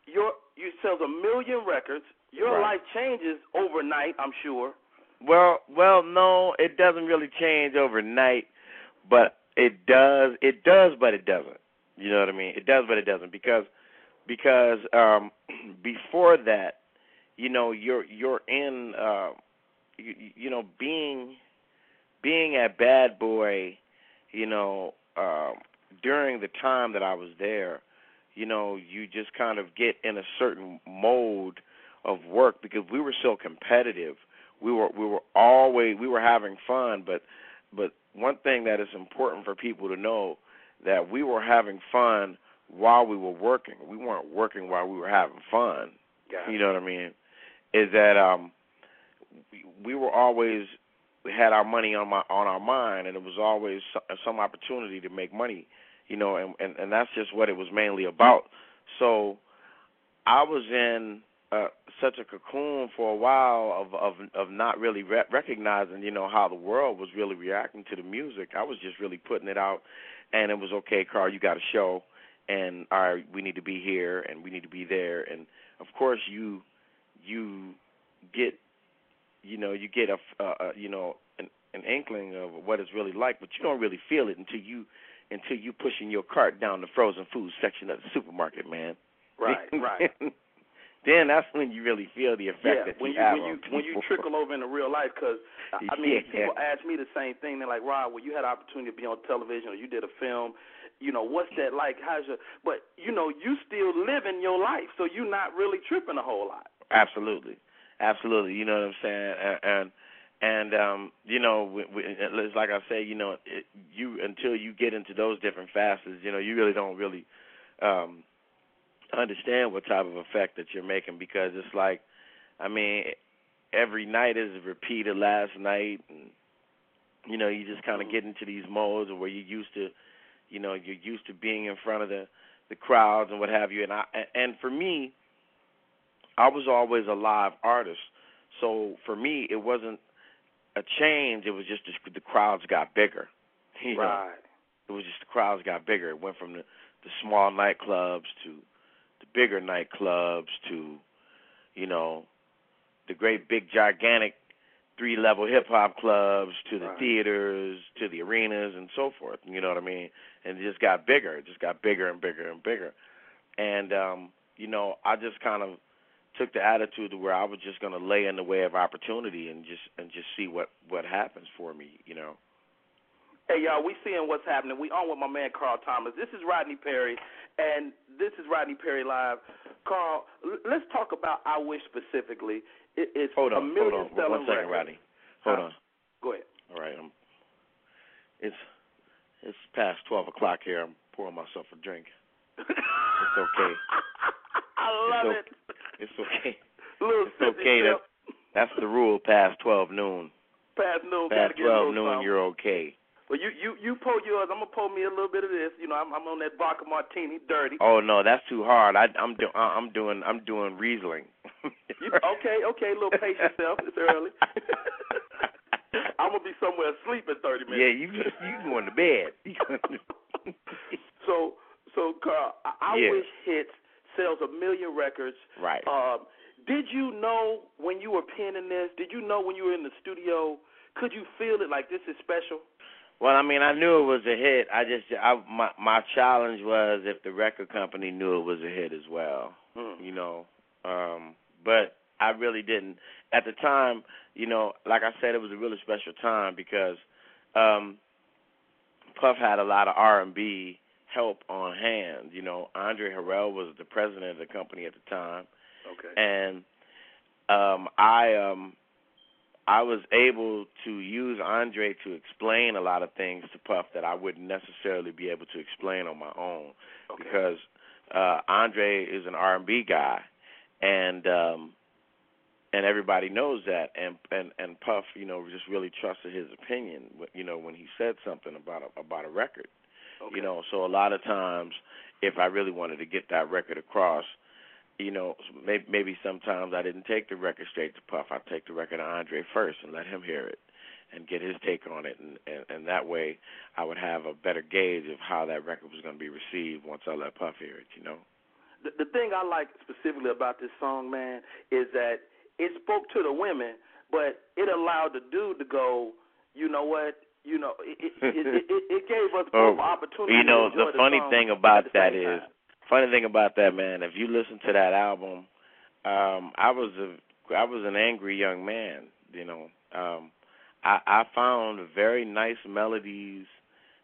Your you sell a million records. Your right. life changes overnight, I'm sure. Well, well, no, it doesn't really change overnight, but it does. It does, but it doesn't. You know what I mean? It does, but it doesn't because because um, before that, you know, you're you're in, uh, you, you know, being being at Bad Boy, you know, um, during the time that I was there, you know, you just kind of get in a certain mode of work because we were so competitive. We were we were always we were having fun, but but one thing that is important for people to know that we were having fun while we were working. We weren't working while we were having fun. Gotcha. You know what I mean? Is that um, we were always we had our money on my on our mind, and it was always some opportunity to make money. You know, and, and, and that's just what it was mainly about. So I was in uh, such a cocoon for a while of of, of not really re- recognizing, you know, how the world was really reacting to the music. I was just really putting it out, and it was, okay, Carl, you got a show, and all right, we need to be here, and we need to be there. And, of course, you you get, you know, you get, a, uh, you know, an, an inkling of what it's really like, but you don't really feel it until you – until you pushing your cart down the frozen food section of the supermarket, man. Right, right. Then that's when you really feel the effect yeah, that when you, you have when you, on when you trickle over into real life, because, I mean, yeah. people ask me the same thing. They're like, Rod, well, you had an opportunity to be on television or you did a film. You know, what's that like? How's your – but, you know, you still living your life, so you're not really tripping a whole lot. Absolutely. Absolutely. You know what I'm saying? And, and – And, um, you know, we, we, it's like I say, you know, it, you until you get into those different facets, you know, you really don't really um, understand what type of effect that you're making because it's like, I mean, every night is a repeat of last night. And, you know, you just kind of get into these modes where you're used to, you know, you're used to being in front of the, the crowds and what have you. And I, and for me, I was always a live artist. So for me, it wasn't a change, it was just the, the crowds got bigger. You right. know? It was just the crowds got bigger. It went from the, the small nightclubs to the bigger nightclubs to, you know, the great big gigantic three-level hip-hop clubs to the right. theaters, to the arenas and so forth. You know what I mean? And it just got bigger. It just got bigger and bigger and bigger. And, um, you know, I just kind of took the attitude to where I was just going to lay in the way of opportunity and just and just see what, what happens for me, you know. Hey, y'all, we seeing what's happening. We on with my man Carl Thomas. This is Rodney Perry, and this is Rodney Perry Live. Carl, l- let's talk about I Wish specifically. It, it's hold on, a million hold on, selling one second, records. Rodney. Hold uh, on. Go ahead. All right. I'm, it's, it's past twelve o'clock here. I'm pouring myself a drink. It's okay. I love it's okay. it. It's okay. It's okay. That, that's the rule. Past twelve noon. Past noon. Past twelve noon, you're okay. Well, you you you pour yours. I'm gonna pour me a little bit of this. You know, I'm I'm on that vodka martini, dirty. Oh no, that's too hard. I, I'm doing I'm doing I'm doing Riesling. you, okay, okay, little pace yourself. It's early. I'm gonna be somewhere asleep in thirty minutes. Yeah, you you going to bed? so so Carl, I, I yeah. wish hits. Sells a million records. Right. Um, did you know when you were penning this? Did you know when you were in the studio? Could you feel it like this is special? Well, I mean, I knew it was a hit. I just, I, my my challenge was if the record company knew it was a hit as well. Hmm. You know, um, but I really didn't at the time. You know, like I said, it was a really special time because um, Puff had a lot of R and B help on hand. You know, Andre Harrell was the president of the company at the time. Okay. And um, I um, I was able to use Andre to explain a lot of things to Puff that I wouldn't necessarily be able to explain on my own. Okay. Because uh, Andre is an R and B guy, and um, and everybody knows that. And, and and Puff, you know, just really trusted his opinion, you know, when he said something about a, about a record. Okay. You know, so a lot of times, if I really wanted to get that record across, you know, maybe, maybe sometimes I didn't take the record straight to Puff. I'd take the record to Andre first and let him hear it and get his take on it. And, and, and that way I would have a better gauge of how that record was going to be received once I let Puff hear it, you know. The, the thing I like specifically about this song, man, is that it spoke to the women, but it allowed the dude to go, you know what, you know, it, it, it, it, it gave us more opportunity. You know, to the funny the thing about that is, time. funny thing about that, man, if you listen to that album, um, I was a, I was an angry young man, you know. Um, I, I found very nice melodies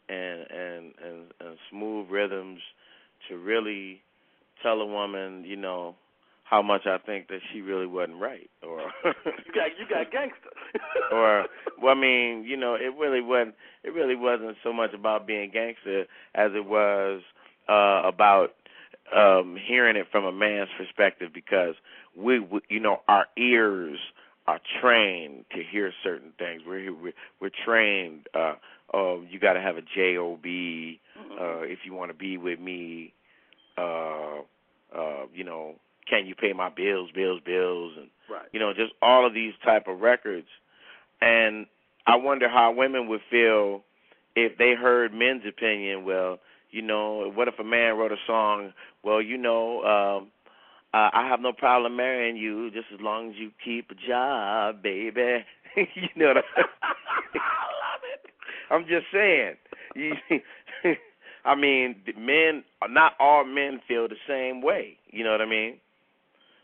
and, and and and smooth rhythms to really tell a woman, you know, how much I think that she really wasn't right, or you got you got gangster, or well, I mean, you know, it really wasn't it really wasn't so much about being gangster as it was uh, about um, hearing it from a man's perspective, because we, we you know, our ears are trained to hear certain things. We're we're, we're trained. Uh, oh, you got to have a J O B uh, if you want to be with me. Uh, uh, you know, can you pay my bills, bills, bills, and right. you know, just all of these type of records. And I wonder how women would feel if they heard men's opinion. Well, you know, what if a man wrote a song? Well, you know, um, uh, I have no problem marrying you just as long as you keep a job, baby. You know what I mean? I love it. I'm just saying. You, I mean, men, not all men feel the same way. You know what I mean?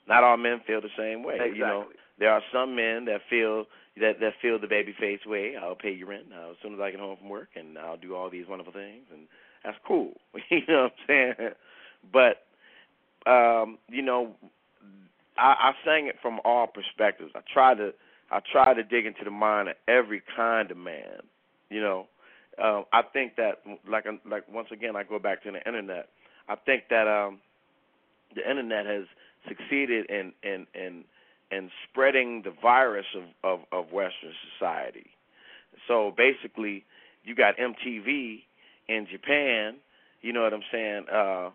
Not all men feel the same way. Exactly. You know, there are some men that feel that that feel the babyface way. I'll pay your rent uh, as soon as I get home from work, and I'll do all these wonderful things, and that's cool. You know what I'm saying? But um, you know, I, I sang it from all perspectives. I try to I try to dig into the mind of every kind of man. You know. Uh, I think that, like, like once again, I go back to the internet. I think that um, the internet has succeeded in in, in, in spreading the virus of, of, of Western society. So basically, you got M T V in Japan. You know what I'm saying? Uh,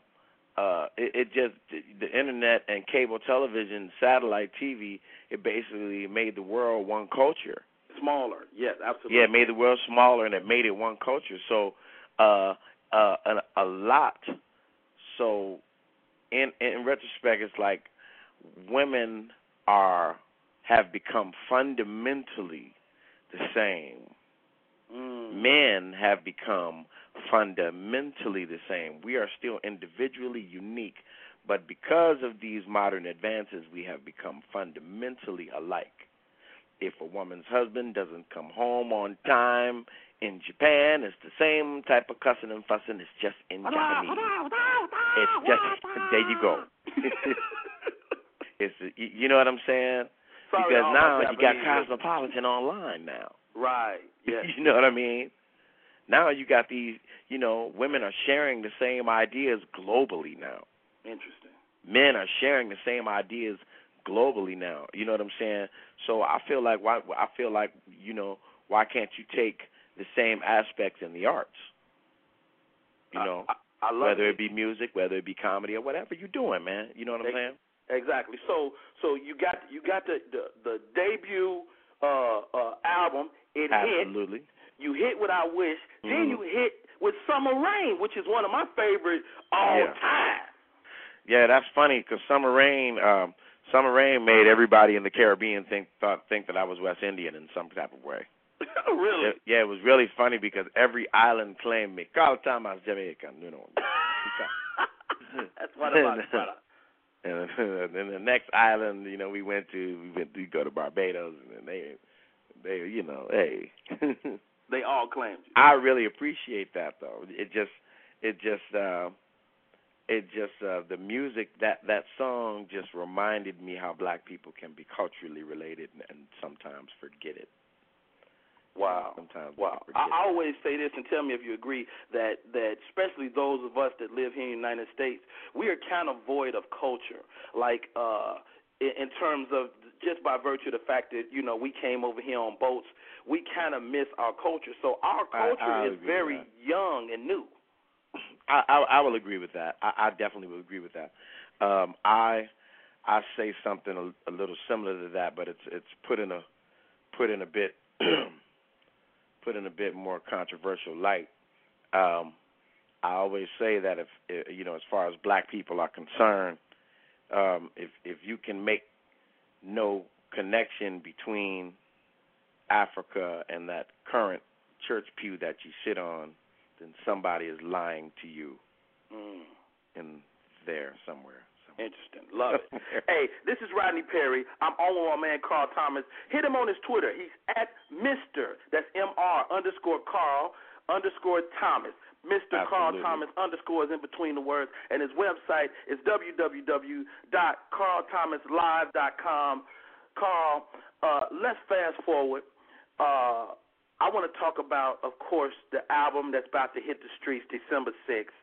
uh, it, it just the internet and cable television, satellite T V. It basically made the world one culture. Smaller, yes, absolutely. Yeah, it made the world smaller, and it made it one culture. So, uh, uh, a, a lot. So, in in retrospect, it's like women are have become fundamentally the same. Mm. Men have become fundamentally the same. We are still individually unique, but because of these modern advances, we have become fundamentally alike. If a woman's husband doesn't come home on time in Japan, it's the same type of cussing and fussing. It's just in Japanese. It's just, there you go. It's, you know what I'm saying? Sorry, because now you got Cosmopolitan online now. Right. Yes. You know what I mean? Now you got these, you know, women are sharing the same ideas globally now. Interesting. Men are sharing the same ideas globally now, you know what I'm saying? So I feel like why I feel like you know why can't you take the same aspects in the arts? You know, I, I, I love whether it. it be music, whether it be comedy, or whatever you're doing, man. You know what I'm saying? Exactly. So so you got you got the the, the debut uh, uh, album. It Absolutely. hit. You hit with I Wish. Mm-hmm. Then you hit with Summer Rain, which is one of my favorite all yeah. time. Yeah, that's funny because Summer Rain. Um, Summer Rain made everybody in the Caribbean think thought, think that I was West Indian in some type of way. Really? It, yeah, it was really funny because every island claimed me. Carl Thomas, Jamaican, you know. That's what about and, and then the next island, you know, we went to we went to go to Barbados, and then they they you know hey they all claimed you. I really appreciate that though. It just it just. Uh, It just, uh, the music, that, that song just reminded me how black people can be culturally related and, and sometimes forget it. Wow. Sometimes wow. I it. always say this, and tell me if you agree, that, that especially those of us that live here in the United States, we are kind of void of culture, like uh, in, in terms of just by virtue of the fact that, you know, we came over here on boats, we kind of miss our culture. So our culture I, I is very young and new. I, I, I will agree with that. I, I definitely will agree with that. Um, I I say something a, a little similar to that, but it's it's put in a put in a bit put in a bit more controversial light. Um, I always say that if you know, as far as black people are concerned, um, if if you can make no connection between Africa and that current church pew that you sit on, then somebody is lying to you mm. in there somewhere. Interesting. Love it. Hey, this is Rodney Perry. I'm on with my man Carl Thomas. Hit him on his Twitter. He's at Mister That's M-R underscore Carl underscore Thomas. Mister Absolutely. Carl Thomas underscores in between the words. And his website is w w w dot carl thomas live dot com. Carl, uh, let's fast forward. Uh, I want to talk about, of course, the album that's about to hit the streets December sixth.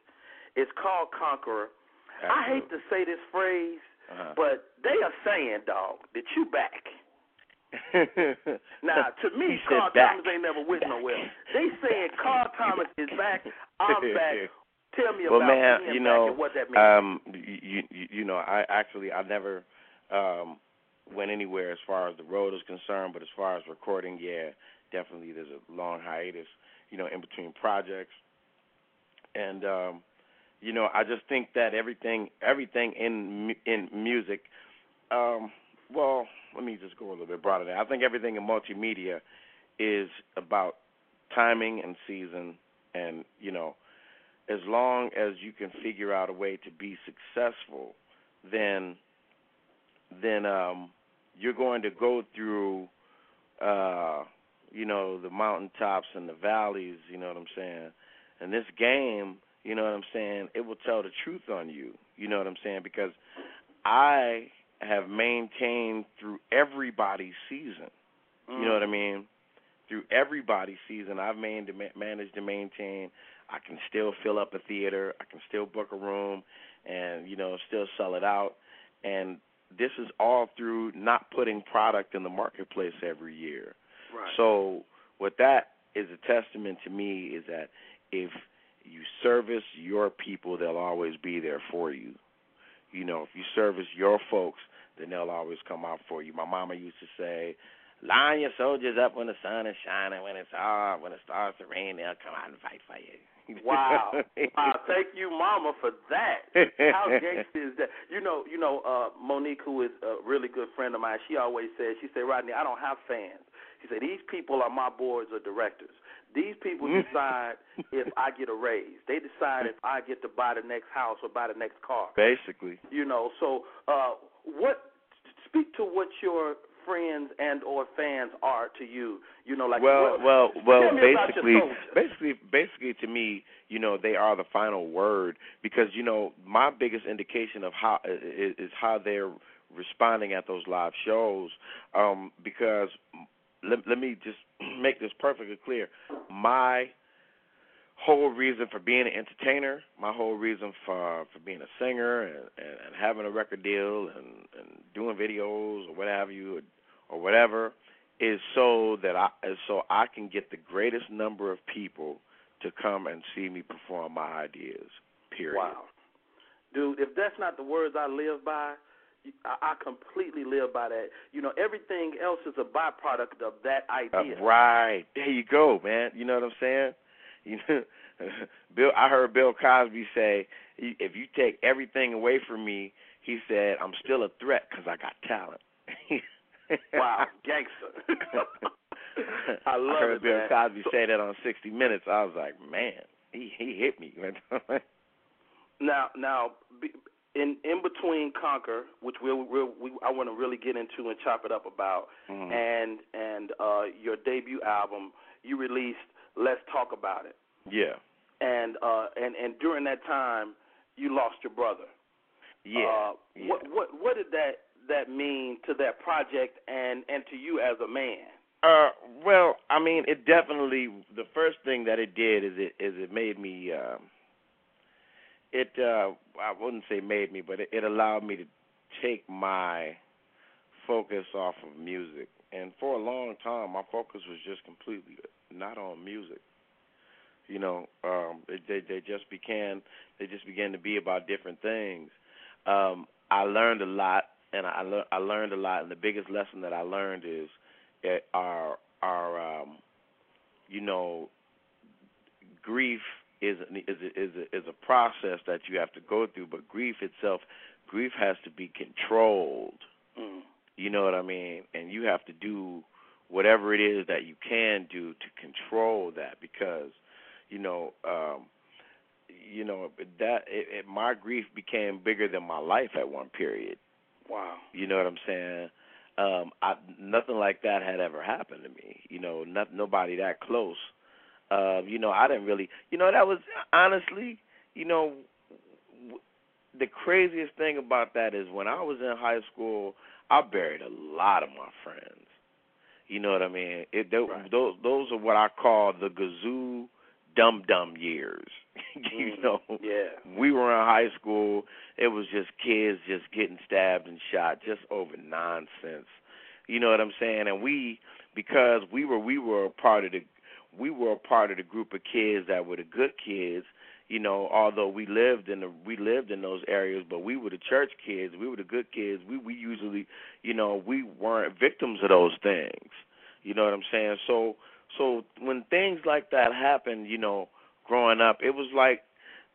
It's called Conqueror. Absolutely. I hate to say this phrase, uh-huh. but they are saying, dog, that you back. Now, to me, Carl Thomas ain't never went nowhere. They saying Carl Thomas is back, I'm back. Tell me well, about man, being you know, back and what that means. Um, you, you, you know, I actually, I never um, went anywhere as far as the road is concerned, but as far as recording, yeah, definitely there's a long hiatus, you know, in between projects. And, um, you know, I just think that everything, everything in in music, um, well, let me just go a little bit broader there. I think everything in multimedia is about timing and season, and you know, as long as you can figure out a way to be successful, then, then um, you're going to go through, uh, you know, the mountaintops and the valleys. You know what I'm saying? And this game. You know what I'm saying? It will tell the truth on you. You know what I'm saying? Because I have maintained through everybody's season. Mm. You know what I mean? Through everybody's season, I've man- managed to maintain. I can still fill up a theater. I can still book a room and, you know, still sell it out. And this is all through not putting product in the marketplace every year. Right. So what that is a testament to me is that if – you service your people, they'll always be there for you. You know, if you service your folks, then they'll always come out for you. My mama used to say, line your soldiers up when the sun is shining, when it's hard, when it starts to rain, they'll come out and fight for you. Wow. Wow. Thank you, Mama, for that. How gangster is that? You know, you know, uh, Monique, who is a really good friend of mine, she always says, she said, Rodney, I don't have fans. She said, these people are my boards of directors. These people decide if I get a raise. They decide if I get to buy the next house or buy the next car. Basically. You know, so uh, what? Speak to what your friends and or fans are to you. You know, like well, well, well. well basically, basically, basically, to me, you know, they are the final word because you know my biggest indication of how is, is how they're responding at those live shows um, because. Let, let me just make this perfectly clear. My whole reason for being an entertainer, my whole reason for for being a singer and, and, and having a record deal and, and doing videos or what have you or, or whatever is so that I is so I can get the greatest number of people to come and see me perform my ideas, period. Wow. Dude, if that's not the words I live by, I completely live by that. You know, everything else is a byproduct of that idea. Uh, right. There you go, man. You know what I'm saying? You know, Bill. I heard Bill Cosby say, if you take everything away from me, he said, I'm still a threat because I got talent. Wow, gangster. I love I heard it, Bill man. Cosby so, say that on sixty minutes. I was like, man, he, he hit me. now, now... Be, In in between Conquer, which we'll, we'll, we I want to really get into and chop it up about, mm-hmm. and and uh, your debut album, you released Let's Talk About It. Yeah. And uh and, and during that time, you lost your brother. Yeah. Uh, yeah. What what what did that that mean to that project and, and to you as a man? Uh well, I mean, it definitely the first thing that it did is it is it made me. Uh, It, uh, I wouldn't say made me, but it, it allowed me to take my focus off of music. And for a long time, my focus was just completely not on music. You know, um, it, they they just began they just began to be about different things. Um, I learned a lot, and I le- I learned a lot. And the biggest lesson that I learned is that our our um, you know grief. Is is is a, is a process that you have to go through, but grief itself, grief has to be controlled. Mm. You know what I mean? And you have to do whatever it is that you can do to control that, because, you know, um, you know that it, it, my grief became bigger than my life at one period. Wow. You know what I'm saying? Um, I, nothing like that had ever happened to me. You know, not, nobody that close. Uh, you know, I didn't really. You know, that was honestly. You know, w- the craziest thing about that is when I was in high school, I buried a lot of my friends. You know what I mean? It, they, right. Those those are what I call the gazoo dum dum years. You mm, know, yeah. We were in high school. It was just kids just getting stabbed and shot just over nonsense. You know what I'm saying? And we because we were we were a part of the we were a part of the group of kids that were the good kids. You know, although we lived in the we lived in those areas, but we were the church kids, we were the good kids. We we usually, you know, we weren't victims of those things. You know what I'm saying? So so when things like that happen, you know, growing up, it was like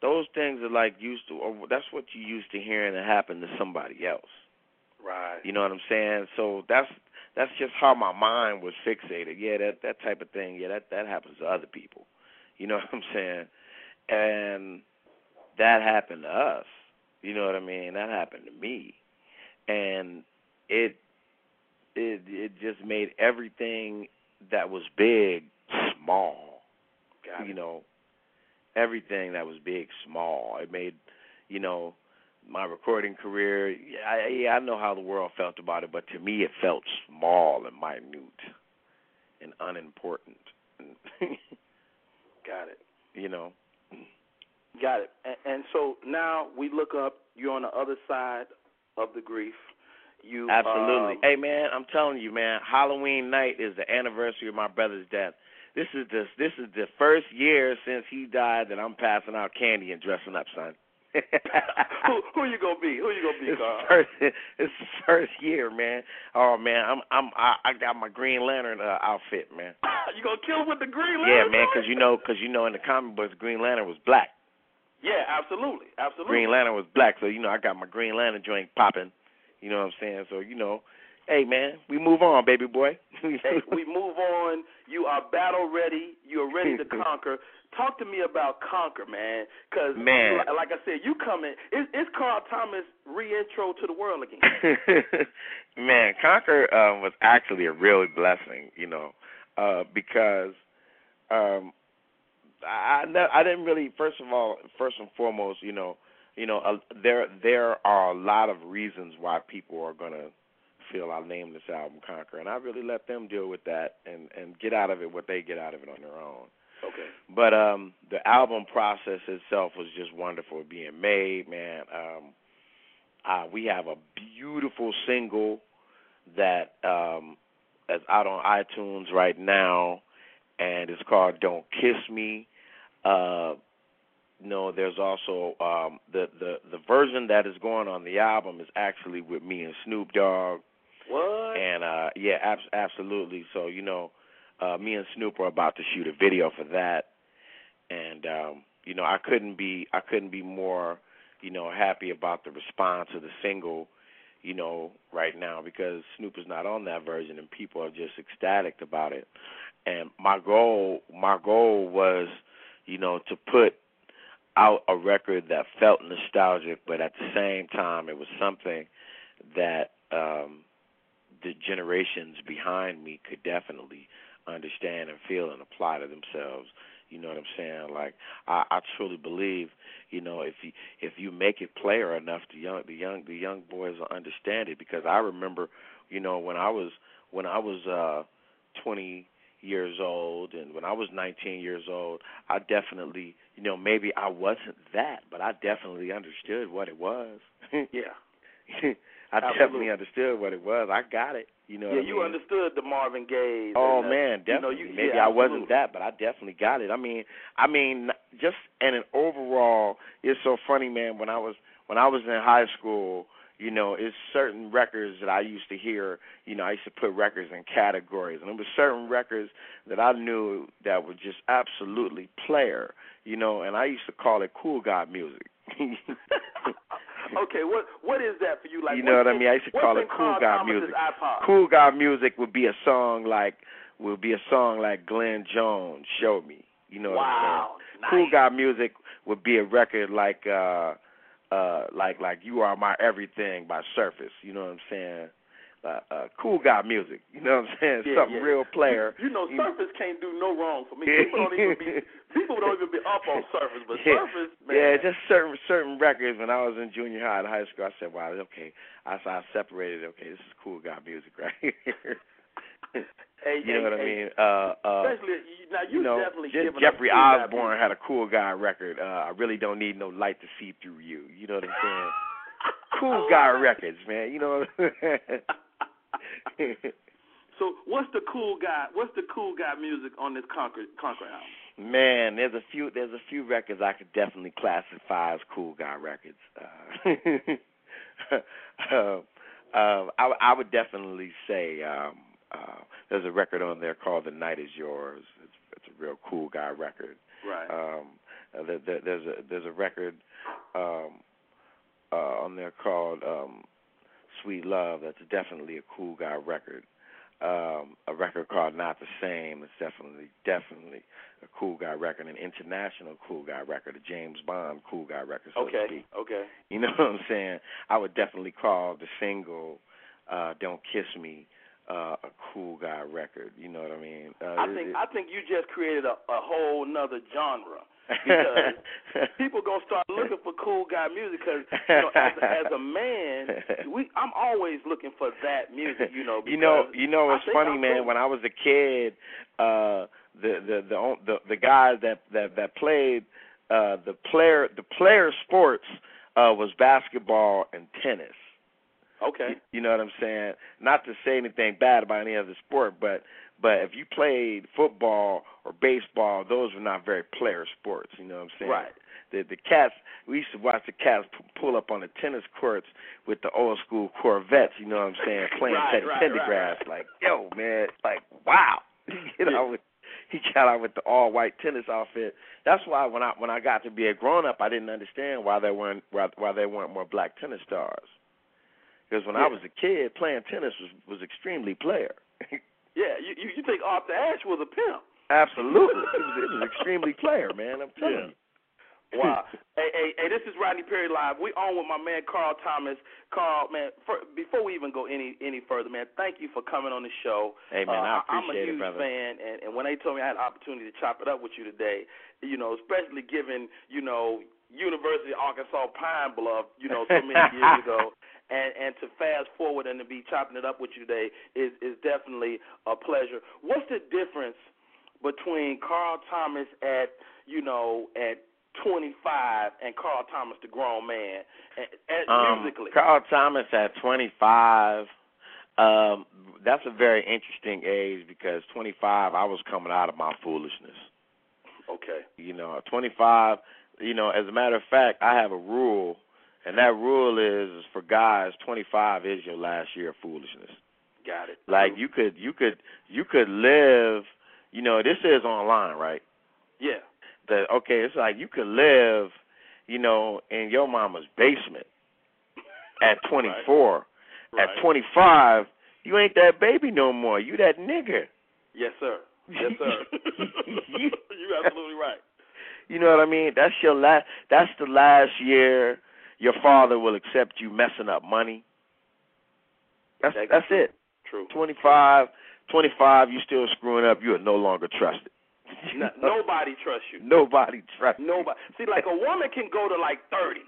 those things are like used to, or that's what you used to hearing that happen to somebody else. Right. You know what I'm saying? So that's that's just how my mind was fixated. Yeah, that that type of thing. Yeah, that that happens to other people. You know what I'm saying? And that happened to us. You know what I mean? That happened to me. And it it it just made everything that was big small. Got you it. know, everything that was big small. It made, you know, my recording career, I, yeah, I know how the world felt about it, but to me it felt small and minute and unimportant. Got it. You know. Got it. And, and so now we look up. You're on the other side of the grief. You absolutely. Um, hey man, I'm telling you, man. Halloween night is the anniversary of my brother's death. This is the this is the first year since he died that I'm passing out candy and dressing up, son. who who you gonna be? Who you gonna be, it's Carl? First, it's the first year, man. Oh man, I'm I'm I, I got my Green Lantern uh, outfit, man. You gonna kill him with the Green Lantern? Yeah, man, because you know, because you know, in the comic books, Green Lantern was black. Yeah, absolutely, absolutely. Green Lantern was black, so, you know, I got my Green Lantern joint popping. You know what I'm saying? So, you know, hey, man, we move on, baby boy. Hey, we move on. You are battle ready. You are ready to conquer. Talk to me about conquer, man, because, like I said, you coming. It's, it's Carl Thomas' re-intro to the world again. Man, conquer um, was actually a real blessing, you know, uh, because um, – I, I didn't really. First of all, first and foremost, you know, you know, uh, there there are a lot of reasons why people are gonna feel I'll name this album Conquer, and I really let them deal with that and, and get out of it what they get out of it on their own. Okay. But um, the album process itself was just wonderful being made, man. Um, uh, we have a beautiful single that um, is out on iTunes right now, and it's called "Don't Kiss Me." Uh, no, there's also um, the, the the version that is going on the album is actually with me and Snoop Dogg. What? And uh, yeah, ab- absolutely. So, you know, uh, me and Snoop are about to shoot a video for that, and um, you know, I couldn't be I couldn't be more, you know, happy about the response of the single, you know, right now, because Snoop is not on that version, and people are just ecstatic about it. And my goal, my goal was, you know, to put out a record that felt nostalgic, but at the same time, it was something that um, the generations behind me could definitely understand and feel and apply to themselves. You know what I'm saying? Like, I, I truly believe, you know, if you if you make it player enough, the young the young the young boys will understand it. Because I remember, you know, when I was when I was uh, twenty. Years old, and when I was nineteen years old, I definitely, you know, maybe I wasn't that, but I definitely understood what it was. Yeah. I Absolutely. definitely understood what it was. I got it. You know yeah, what you I mean? Understood the Marvin Gaye. Oh, and, uh, man, definitely. You know, you, maybe yeah, I wasn't that, but I definitely got it. I mean, I mean, just in an overall, it's so funny, man, when I was when I was in high school, you know, it's certain records that I used to hear. You know, I used to put records in categories, and there were certain records that I knew that were just absolutely player, you know, and I used to call it cool guy music. Okay, what what is that for you? Like, you know what I mean? I used to call it cool guy music. Cool guy music would be a song like would be a song like Glenn Jones, Show Me. You know what I'm saying? Cool guy music would be a record like uh uh like like You Are My Everything by Surface. You know what I'm saying? Uh, uh, cool guy music, you know what I'm saying? Yeah, Something yeah. real player. You, you know, Surface can't do no wrong for me. People don't even be people don't even be up on Surface, but yeah. Surface, man. Yeah, just certain certain records. When I was in junior high and high school, I said, "Wow, okay." I I separated. Okay, this is cool guy music right here. Hey, you know hey, what I mean? Hey. Uh, uh, Especially now, you, you know, definitely Je- Jeffrey Osborne had a cool guy record. Uh, I really don't need no light to see through you. You know what I'm saying? Cool guy records, man. You know what I'm saying? So what's the cool guy? What's the cool guy music on this Conquer Conquer album? Man, there's a few. There's a few records I could definitely classify as cool guy records. Uh, uh, uh, I, I would definitely say um, uh, there's a record on there called "The Night Is Yours." It's, it's a real cool guy record. Right. Um, there, there, there's a there's a record um, uh, on there called. Um, Sweet Love, that's definitely a cool guy record. Um, a record called Not the Same, it's definitely, definitely a cool guy record, an international cool guy record, a James Bond cool guy record, so okay. to speak. Okay. You know what I'm saying? I would definitely call the single uh, Don't Kiss Me uh, a cool guy record. You know what I mean? Uh, I think it, I think you just created a, a whole nother genre. Because people gonna start looking for cool guy music. Because you know, as, as a man, we I'm always looking for that music. You know, you know, you know. It's funny, I'm man. Cool. When I was a kid, uh, the, the the the the guys that that that played uh, the player the player sports uh, was basketball and tennis. Okay, you, you know what I'm saying. Not to say anything bad about any other sport, but. But if you played football or baseball, those were not very player sports. You know what I'm saying? Right. The, the cats, we used to watch the cats p- pull up on the tennis courts with the old school Corvettes. You know what I'm saying? Playing right, Teddy right, Pendergrass. Right, right. Like, yo, man, like, wow. You know, with, he got out with the all white tennis outfit. That's why when I when I got to be a grown up, I didn't understand why there weren't why, why there weren't more black tennis stars. Because when yeah. I was a kid, playing tennis was was extremely player. Yeah, you, you you think Arthur Ashe was a pimp? Absolutely, it was, it was extremely player, man. I'm telling yeah. you. Wow. hey, hey, hey, this is Rodney Perry Live. We on with my man Carl Thomas. Carl, man, for, before we even go any any further, man, thank you for coming on the show. Hey, man, uh, I appreciate it, brother. I'm a huge fan, and, and when they told me I had an opportunity to chop it up with you today, you know, especially given you know University of Arkansas Pine Bluff, you know, so many years ago. And, and to fast forward and to be chopping it up with you today is, is definitely a pleasure. What's the difference between Carl Thomas at, you know, at twenty-five and Carl Thomas the grown man at, at um, musically? Carl Thomas at twenty-five, um, that's a very interesting age because twenty-five, I was coming out of my foolishness. Okay. You know, at twenty-five, you know, as a matter of fact, I have a rule. And that rule is, is for guys, twenty-five is your last year of foolishness. Got it. Like you could, you could, you could live. You know, this is online, right? Yeah. The, okay, it's like you could live, you know, in your mama's basement at twenty-four. Right. At twenty-five, you ain't that baby no more. You that nigga. Yes, sir. Yes, sir. You're absolutely right. You know what I mean? That's your last. That's the last year. Your father will accept you messing up money. That's that that's true. It. True. twenty-five, twenty-five, you still screwing up. You are no longer trusted. No, nobody trusts you. Nobody trusts you. Nobody. See, like a woman can go to like thirty.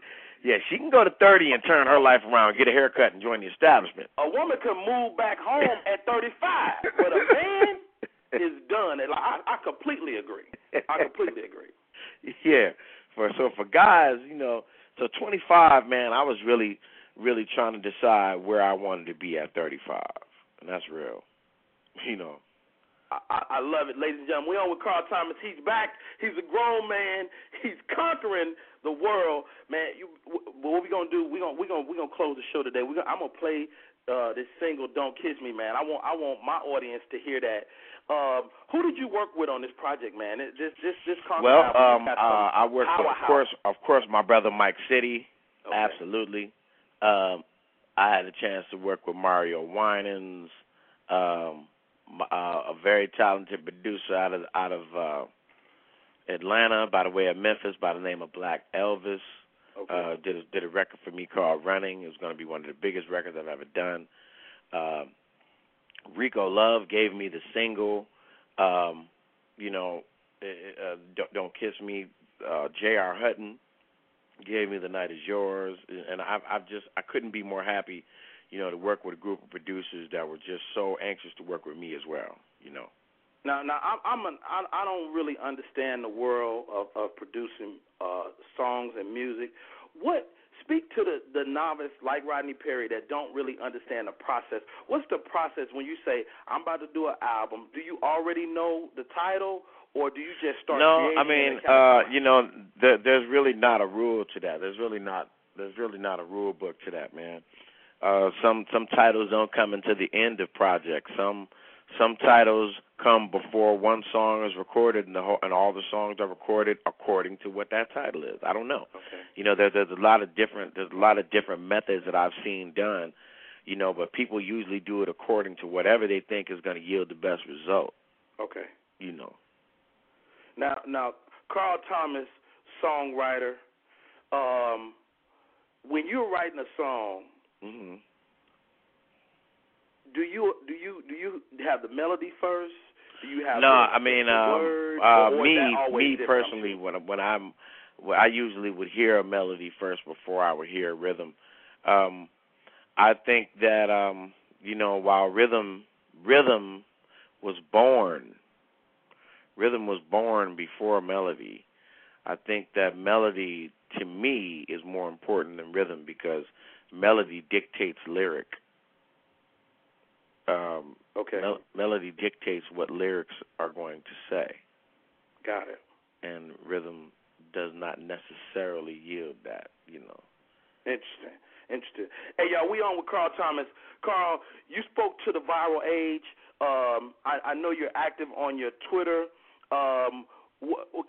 Yeah, she can go to thirty and turn her life around, get a haircut, and join the establishment. A woman can move back home at thirty-five, but a man is done. And I, I completely agree. I completely agree. Yeah. For so for guys, you know. So twenty-five, man, I was really, really trying to decide where I wanted to be at thirty-five, and that's real, you know. I, I love it, ladies and gentlemen. We're on with Carl Thomas. He's back. He's a grown man. He's conquering the world, man. You, what we gonna do? We gonna we gonna we gonna close the show today. We gonna, I'm gonna play uh, this single, "Don't Kiss Me," man. I want I want my audience to hear that. Um, who did you work with on this project, man? This this this. Well, um, uh, I worked with, of course, of course, my brother Mike City. Okay. Absolutely. Um, I had a chance to work with Mario Winans, um, uh, a very talented producer out of out of uh, Atlanta, by the way, of Memphis, by the name of Black Elvis. Okay. Uh, did a, did a record for me called Running. It was going to be one of the biggest records I've ever done. Um, Rico Love gave me the single, um, you know, uh, Don't, Don't Kiss Me. Uh, J R. Hutton gave me The Night Is Yours, and I've, I've just I couldn't be more happy, you know, to work with a group of producers that were just so anxious to work with me as well, you know. Now, now I'm, I'm an, I, I don't really understand the world of, of producing uh, songs and music. What speak to the, the novice like Rodney Perry that don't really understand the process. What's the process when you say I'm about to do an album? Do you already know the title? Or do you just start? No, I mean, uh, you know, there, there's really not a rule to that. There's really not. There's really not a rule book to that, man. Uh, some some titles don't come until the end of projects. Some some titles come before one song is recorded, and the whole, and all the songs are recorded according to what that title is. I don't know. Okay. You know, there's there's a lot of different there's a lot of different methods that I've seen done. You know, but people usually do it according to whatever they think is going to yield the best result. Okay. You know. Now, now, Carl Thomas, songwriter, um, when you're writing a song, mm-hmm. do you do you do you have the melody first? Do you have no? The, I mean, the um, words, uh, me me personally, when when I'm, when I usually would hear a melody first before I would hear a rhythm. Um, I think that um, you know, while rhythm rhythm was born. Rhythm was born before melody. I think that melody, to me, is more important than rhythm because melody dictates lyric. Um, okay. Mel- melody dictates what lyrics are going to say. Got it. And rhythm does not necessarily yield that, you know. Interesting. Interesting. Hey, y'all, we on with Carl Thomas. Carl, you spoke to the viral age. Um, I, I know you're active on your Twitter. Um,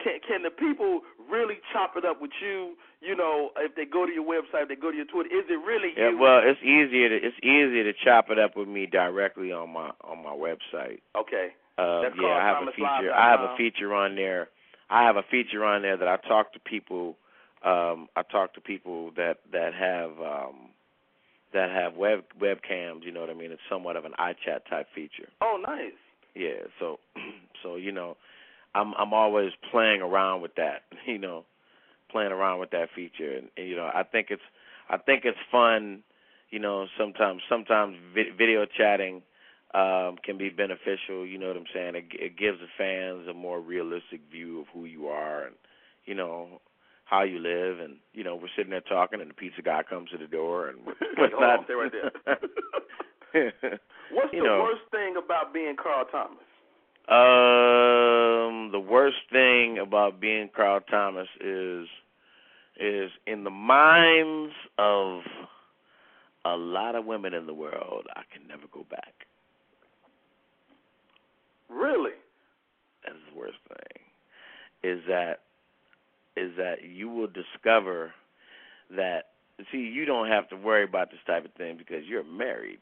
can, can the people really chop it up with you? You know, if they go to your website, if they go to your Twitter, is it really you? Yeah, well, it's easier to it's easier to chop it up with me directly on my on my website. Okay. Uh, That's yeah, I have Thomas a feature. Live. I have a feature on there. I have a feature on there that I talk to people. Um, I talk to people that that have um, that have web webcams. You know what I mean? It's somewhat of an iChat type feature. Oh, nice. Yeah. So, so you know, I'm I'm always playing around with that. You know, playing around with that feature, and, and you know, I think it's I think it's fun. You know, sometimes sometimes vi- video chatting um, can be beneficial. You know what I'm saying? It, it gives the fans a more realistic view of who you are, and you know. How you live, and you know we're sitting there talking, and the pizza guy comes to the door, and what's not there right there. What's you the know. worst thing about being Carl Thomas? Um, the worst thing about being Carl Thomas is is in the minds of a lot of women in the world, I can never go back. Really? That's the worst thing. Is that. Is that you will discover that, see, you don't have to worry about this type of thing because you're married.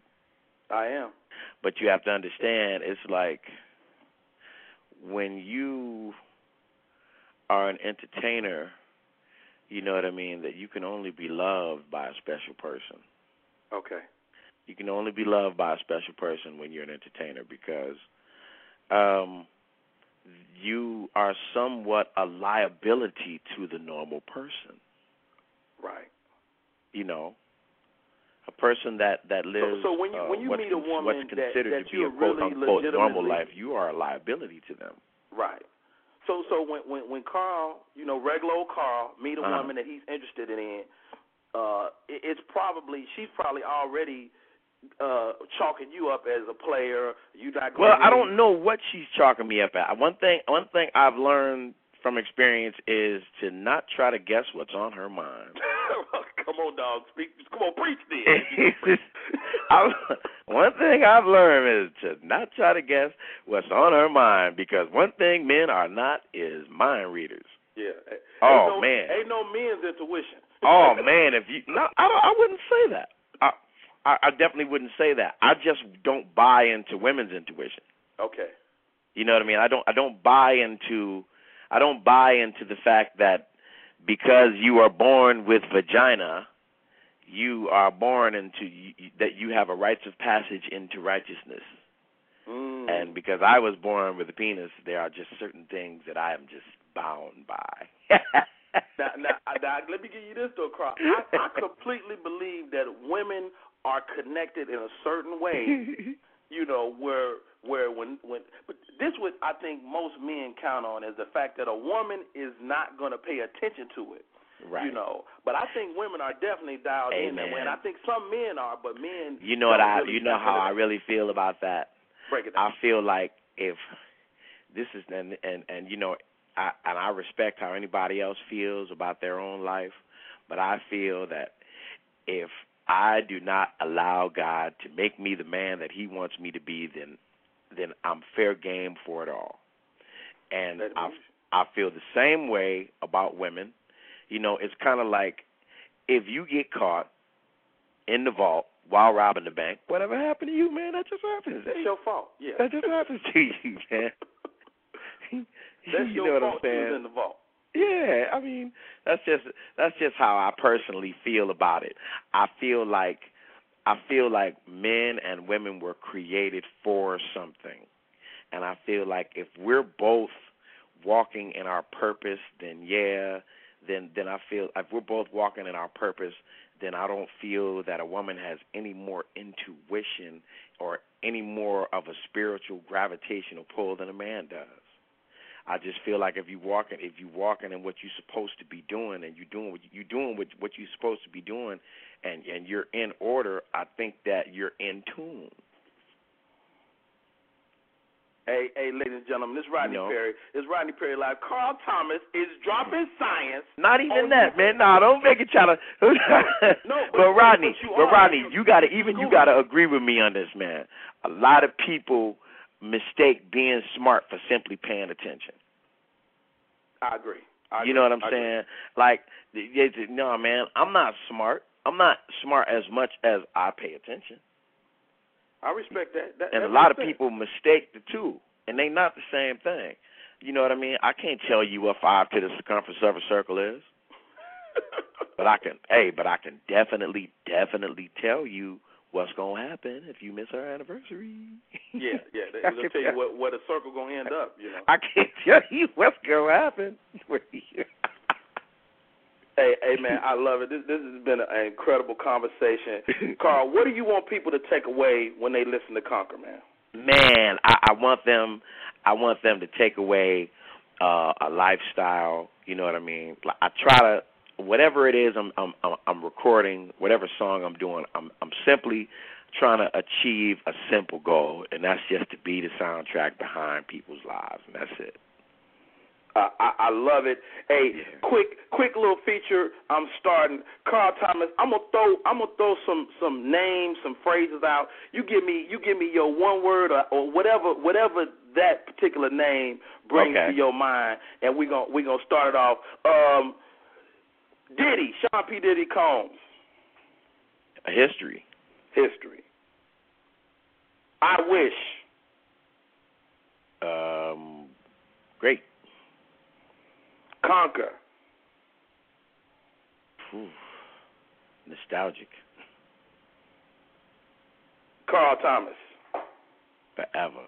I am. But you have to understand, it's like when you are an entertainer, you know what I mean, that you can only be loved by a special person. Okay. You can only be loved by a special person when you're an entertainer because um you are somewhat a liability to the normal person. Right. You know, a person that, that lives so, so when you, when you uh, what's, meet a woman what's considered that, that to be a quote-unquote really normal life, you are a liability to them. Right. So so when, when, when Carl, you know, regular old Carl, meet a uh-huh. woman that he's interested in, uh, it, it's probably, she's probably already – Uh, chalking you up as a player, you not going. Well, I don't know what she's chalking me up at. One thing, one thing I've learned from experience is to not try to guess what's on her mind. Come on, dog, speak. Come on, preach this. I, one thing I've learned is to not try to guess what's on her mind because one thing men are not is mind readers. Yeah. Oh, ain't no, man. Ain't no men's intuition. Oh, man. If you no, I, don't, I wouldn't say that. I, I I definitely wouldn't say that. I just don't buy into women's intuition. Okay. You know what I mean? I don't I don't buy into I don't buy into the fact that because you are born with vagina, you are born into you, that you have a rites of passage into righteousness. Mm. And because I was born with a penis, there are just certain things that I am just bound by. now, now, now, let me give you this, though, Carl. I, I completely believe that women are connected in a certain way, you know, where where when when. But this what I think most men count on is the fact that a woman is not going to pay attention to it. Right. You know, but I think women are definitely dialed Amen. In that way, and I think some men are, but men. You know what I? Really you know how I really feel about that. Break it down. I feel like if this is and and, and you know, I, and I respect how anybody else feels about their own life, but I feel that if I do not allow God to make me the man that He wants me to be, then then I'm fair game for it all. And I I feel the same way about women. You know, it's kind of like if you get caught in the vault while robbing the bank, whatever happened to you, man, that just happens. That's your fault. Yeah. That just happens to you, man. That's you your know fault. What I'm saying? You was in the vault. Yeah, I mean, that's just that's just how I personally feel about it. I feel like I feel like men and women were created for something, and I feel like if we're both walking in our purpose, then yeah. Then, then I feel if we're both walking in our purpose, then I don't feel that a woman has any more intuition or any more of a spiritual gravitational pull than a man does. I just feel like if you walking, if you walking in what you're supposed to be doing, and you doing what you doing what what you're supposed to be doing, and and you're in order, I think that you're in tune. Hey, hey, ladies and gentlemen, this is Rodney no. Perry. It's Rodney Perry Live. Carl Thomas is dropping science. Not even that, you. Man. No, don't make it try to. no, but, but Rodney, but, but Rodney, you gotta even you gotta agree with me on this, man. A lot of people mistake being smart for simply paying attention. I agree. I agree. You know what I'm I saying? Agree. Like, it's, no, man, I'm not smart. I'm not smart as much as I pay attention. I respect that. that and that a lot of sense. People mistake the two, and they not the same thing. You know what I mean? I can't tell you what five to the circumference of a circle is, but I can. Hey, but I can definitely, definitely tell you what's gonna happen if you miss our anniversary. Yeah, yeah. They'll tell you what, what a circle gonna end up. You know. I can't tell you what's gonna happen. Hey, hey, man, I love it. This, this has been an incredible conversation. Carl, what do you want people to take away when they listen to Conquer, man? Man, I, I want them I want them to take away uh, a lifestyle, you know what I mean? I try to, whatever it is I'm, I'm, I'm recording, whatever song I'm doing, I'm, I'm simply trying to achieve a simple goal, and that's just to be the soundtrack behind people's lives, and that's it. Uh, I, I love it. Hey, yeah. quick, quick little feature. I'm starting. Carl Thomas. I'm gonna throw. I'm gonna throw some, some names, some phrases out. You give me. You give me your one word or, or whatever, whatever that particular name brings okay. to your mind, and we gonna we gonna start it off. Um, Diddy, Sean P. Diddy Combs. A history. History. I wish. Um, great. Conquer. Ooh, nostalgic. Carl Thomas. Forever.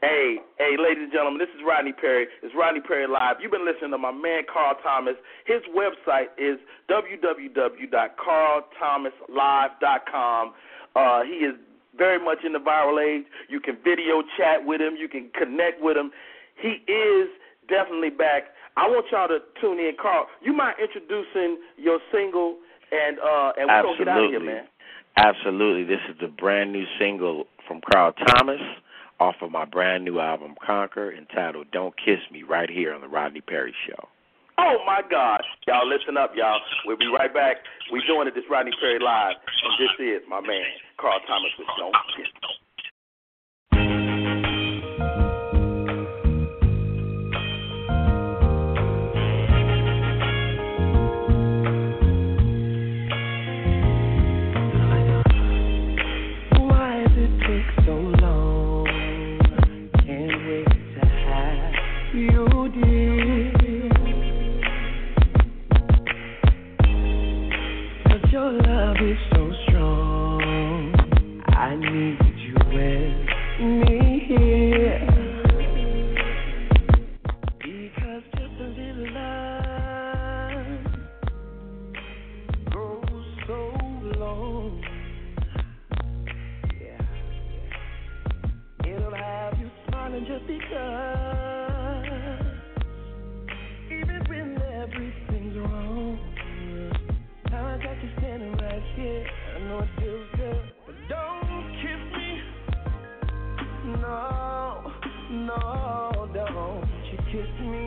Hey, hey, ladies and gentlemen, this is Rodney Perry. It's Rodney Perry Live. You've been listening to my man Carl Thomas. His website is w w w dot carl thomas live dot com. Uh, he is very much in the viral age. You can video chat with him. You can connect with him. He is definitely back. I want y'all to tune in. Carl, you mind introducing your single and uh, and we're going to get out of here, man. Absolutely. This is the brand new single from Carl Thomas off of my brand new album, Conquer, entitled Don't Kiss Me, right here on The Rodney Perry Show. Oh, my God. Y'all listen up, y'all. We'll be right back. We're doing it. This Rodney Perry Live, and this is my man, Carl Thomas with Don't Kiss Me. be so strong. I needed you with me here. Because just a little love goes so long. Yeah. It'll have you smiling just because. Even when everything's wrong. I got you standing right here. I know it feels good, but don't kiss me. No, no, don't you kiss me.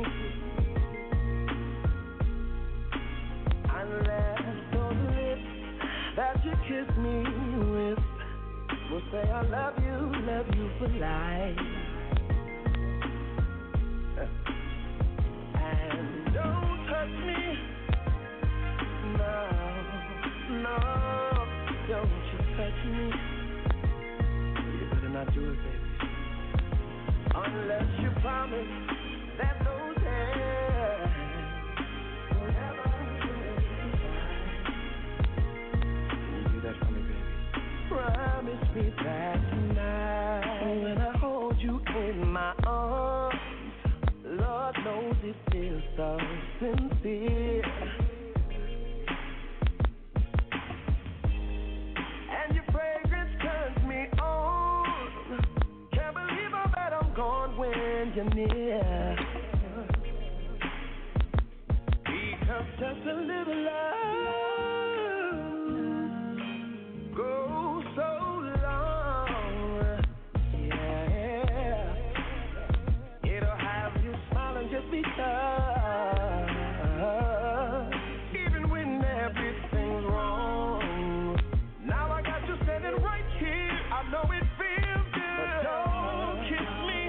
Unless those lips that you kiss me with will say I love you, love you for life. And don't touch me. No, don't you touch me. You better not do it, baby. Unless you promise that those hands will never be. Can you do that for me, baby? Promise me that tonight, when I hold you in my arms, Lord knows it feels so sincere. You're near. Because just a little love goes so long. Yeah, it'll have you smiling just because. Even when everything's wrong, now I got you standing right here. I know it feels good. But don't kiss me.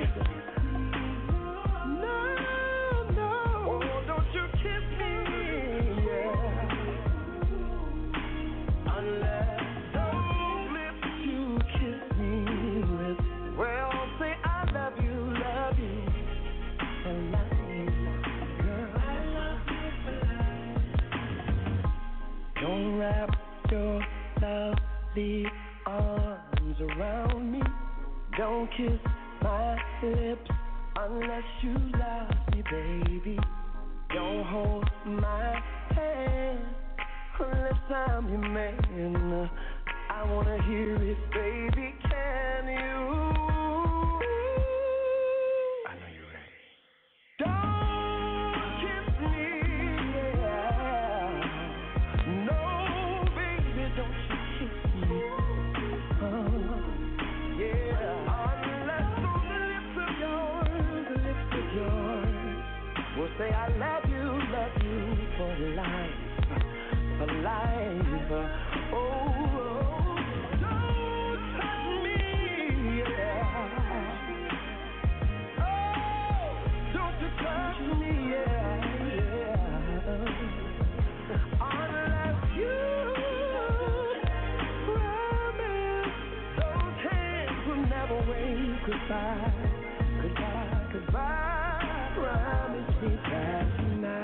The arms around me. Don't kiss my lips unless you love me, baby. Don't hold my hand unless I'm your man. I wanna hear it, baby. Can you? I know you're ready. Don't. Say I love you, love you for life, for life. Oh, oh, don't touch me, yeah. Oh, don't you touch me, yeah, yeah. Unless you promise those hands will never wave goodbye, goodbye, goodbye. Promise me that tonight.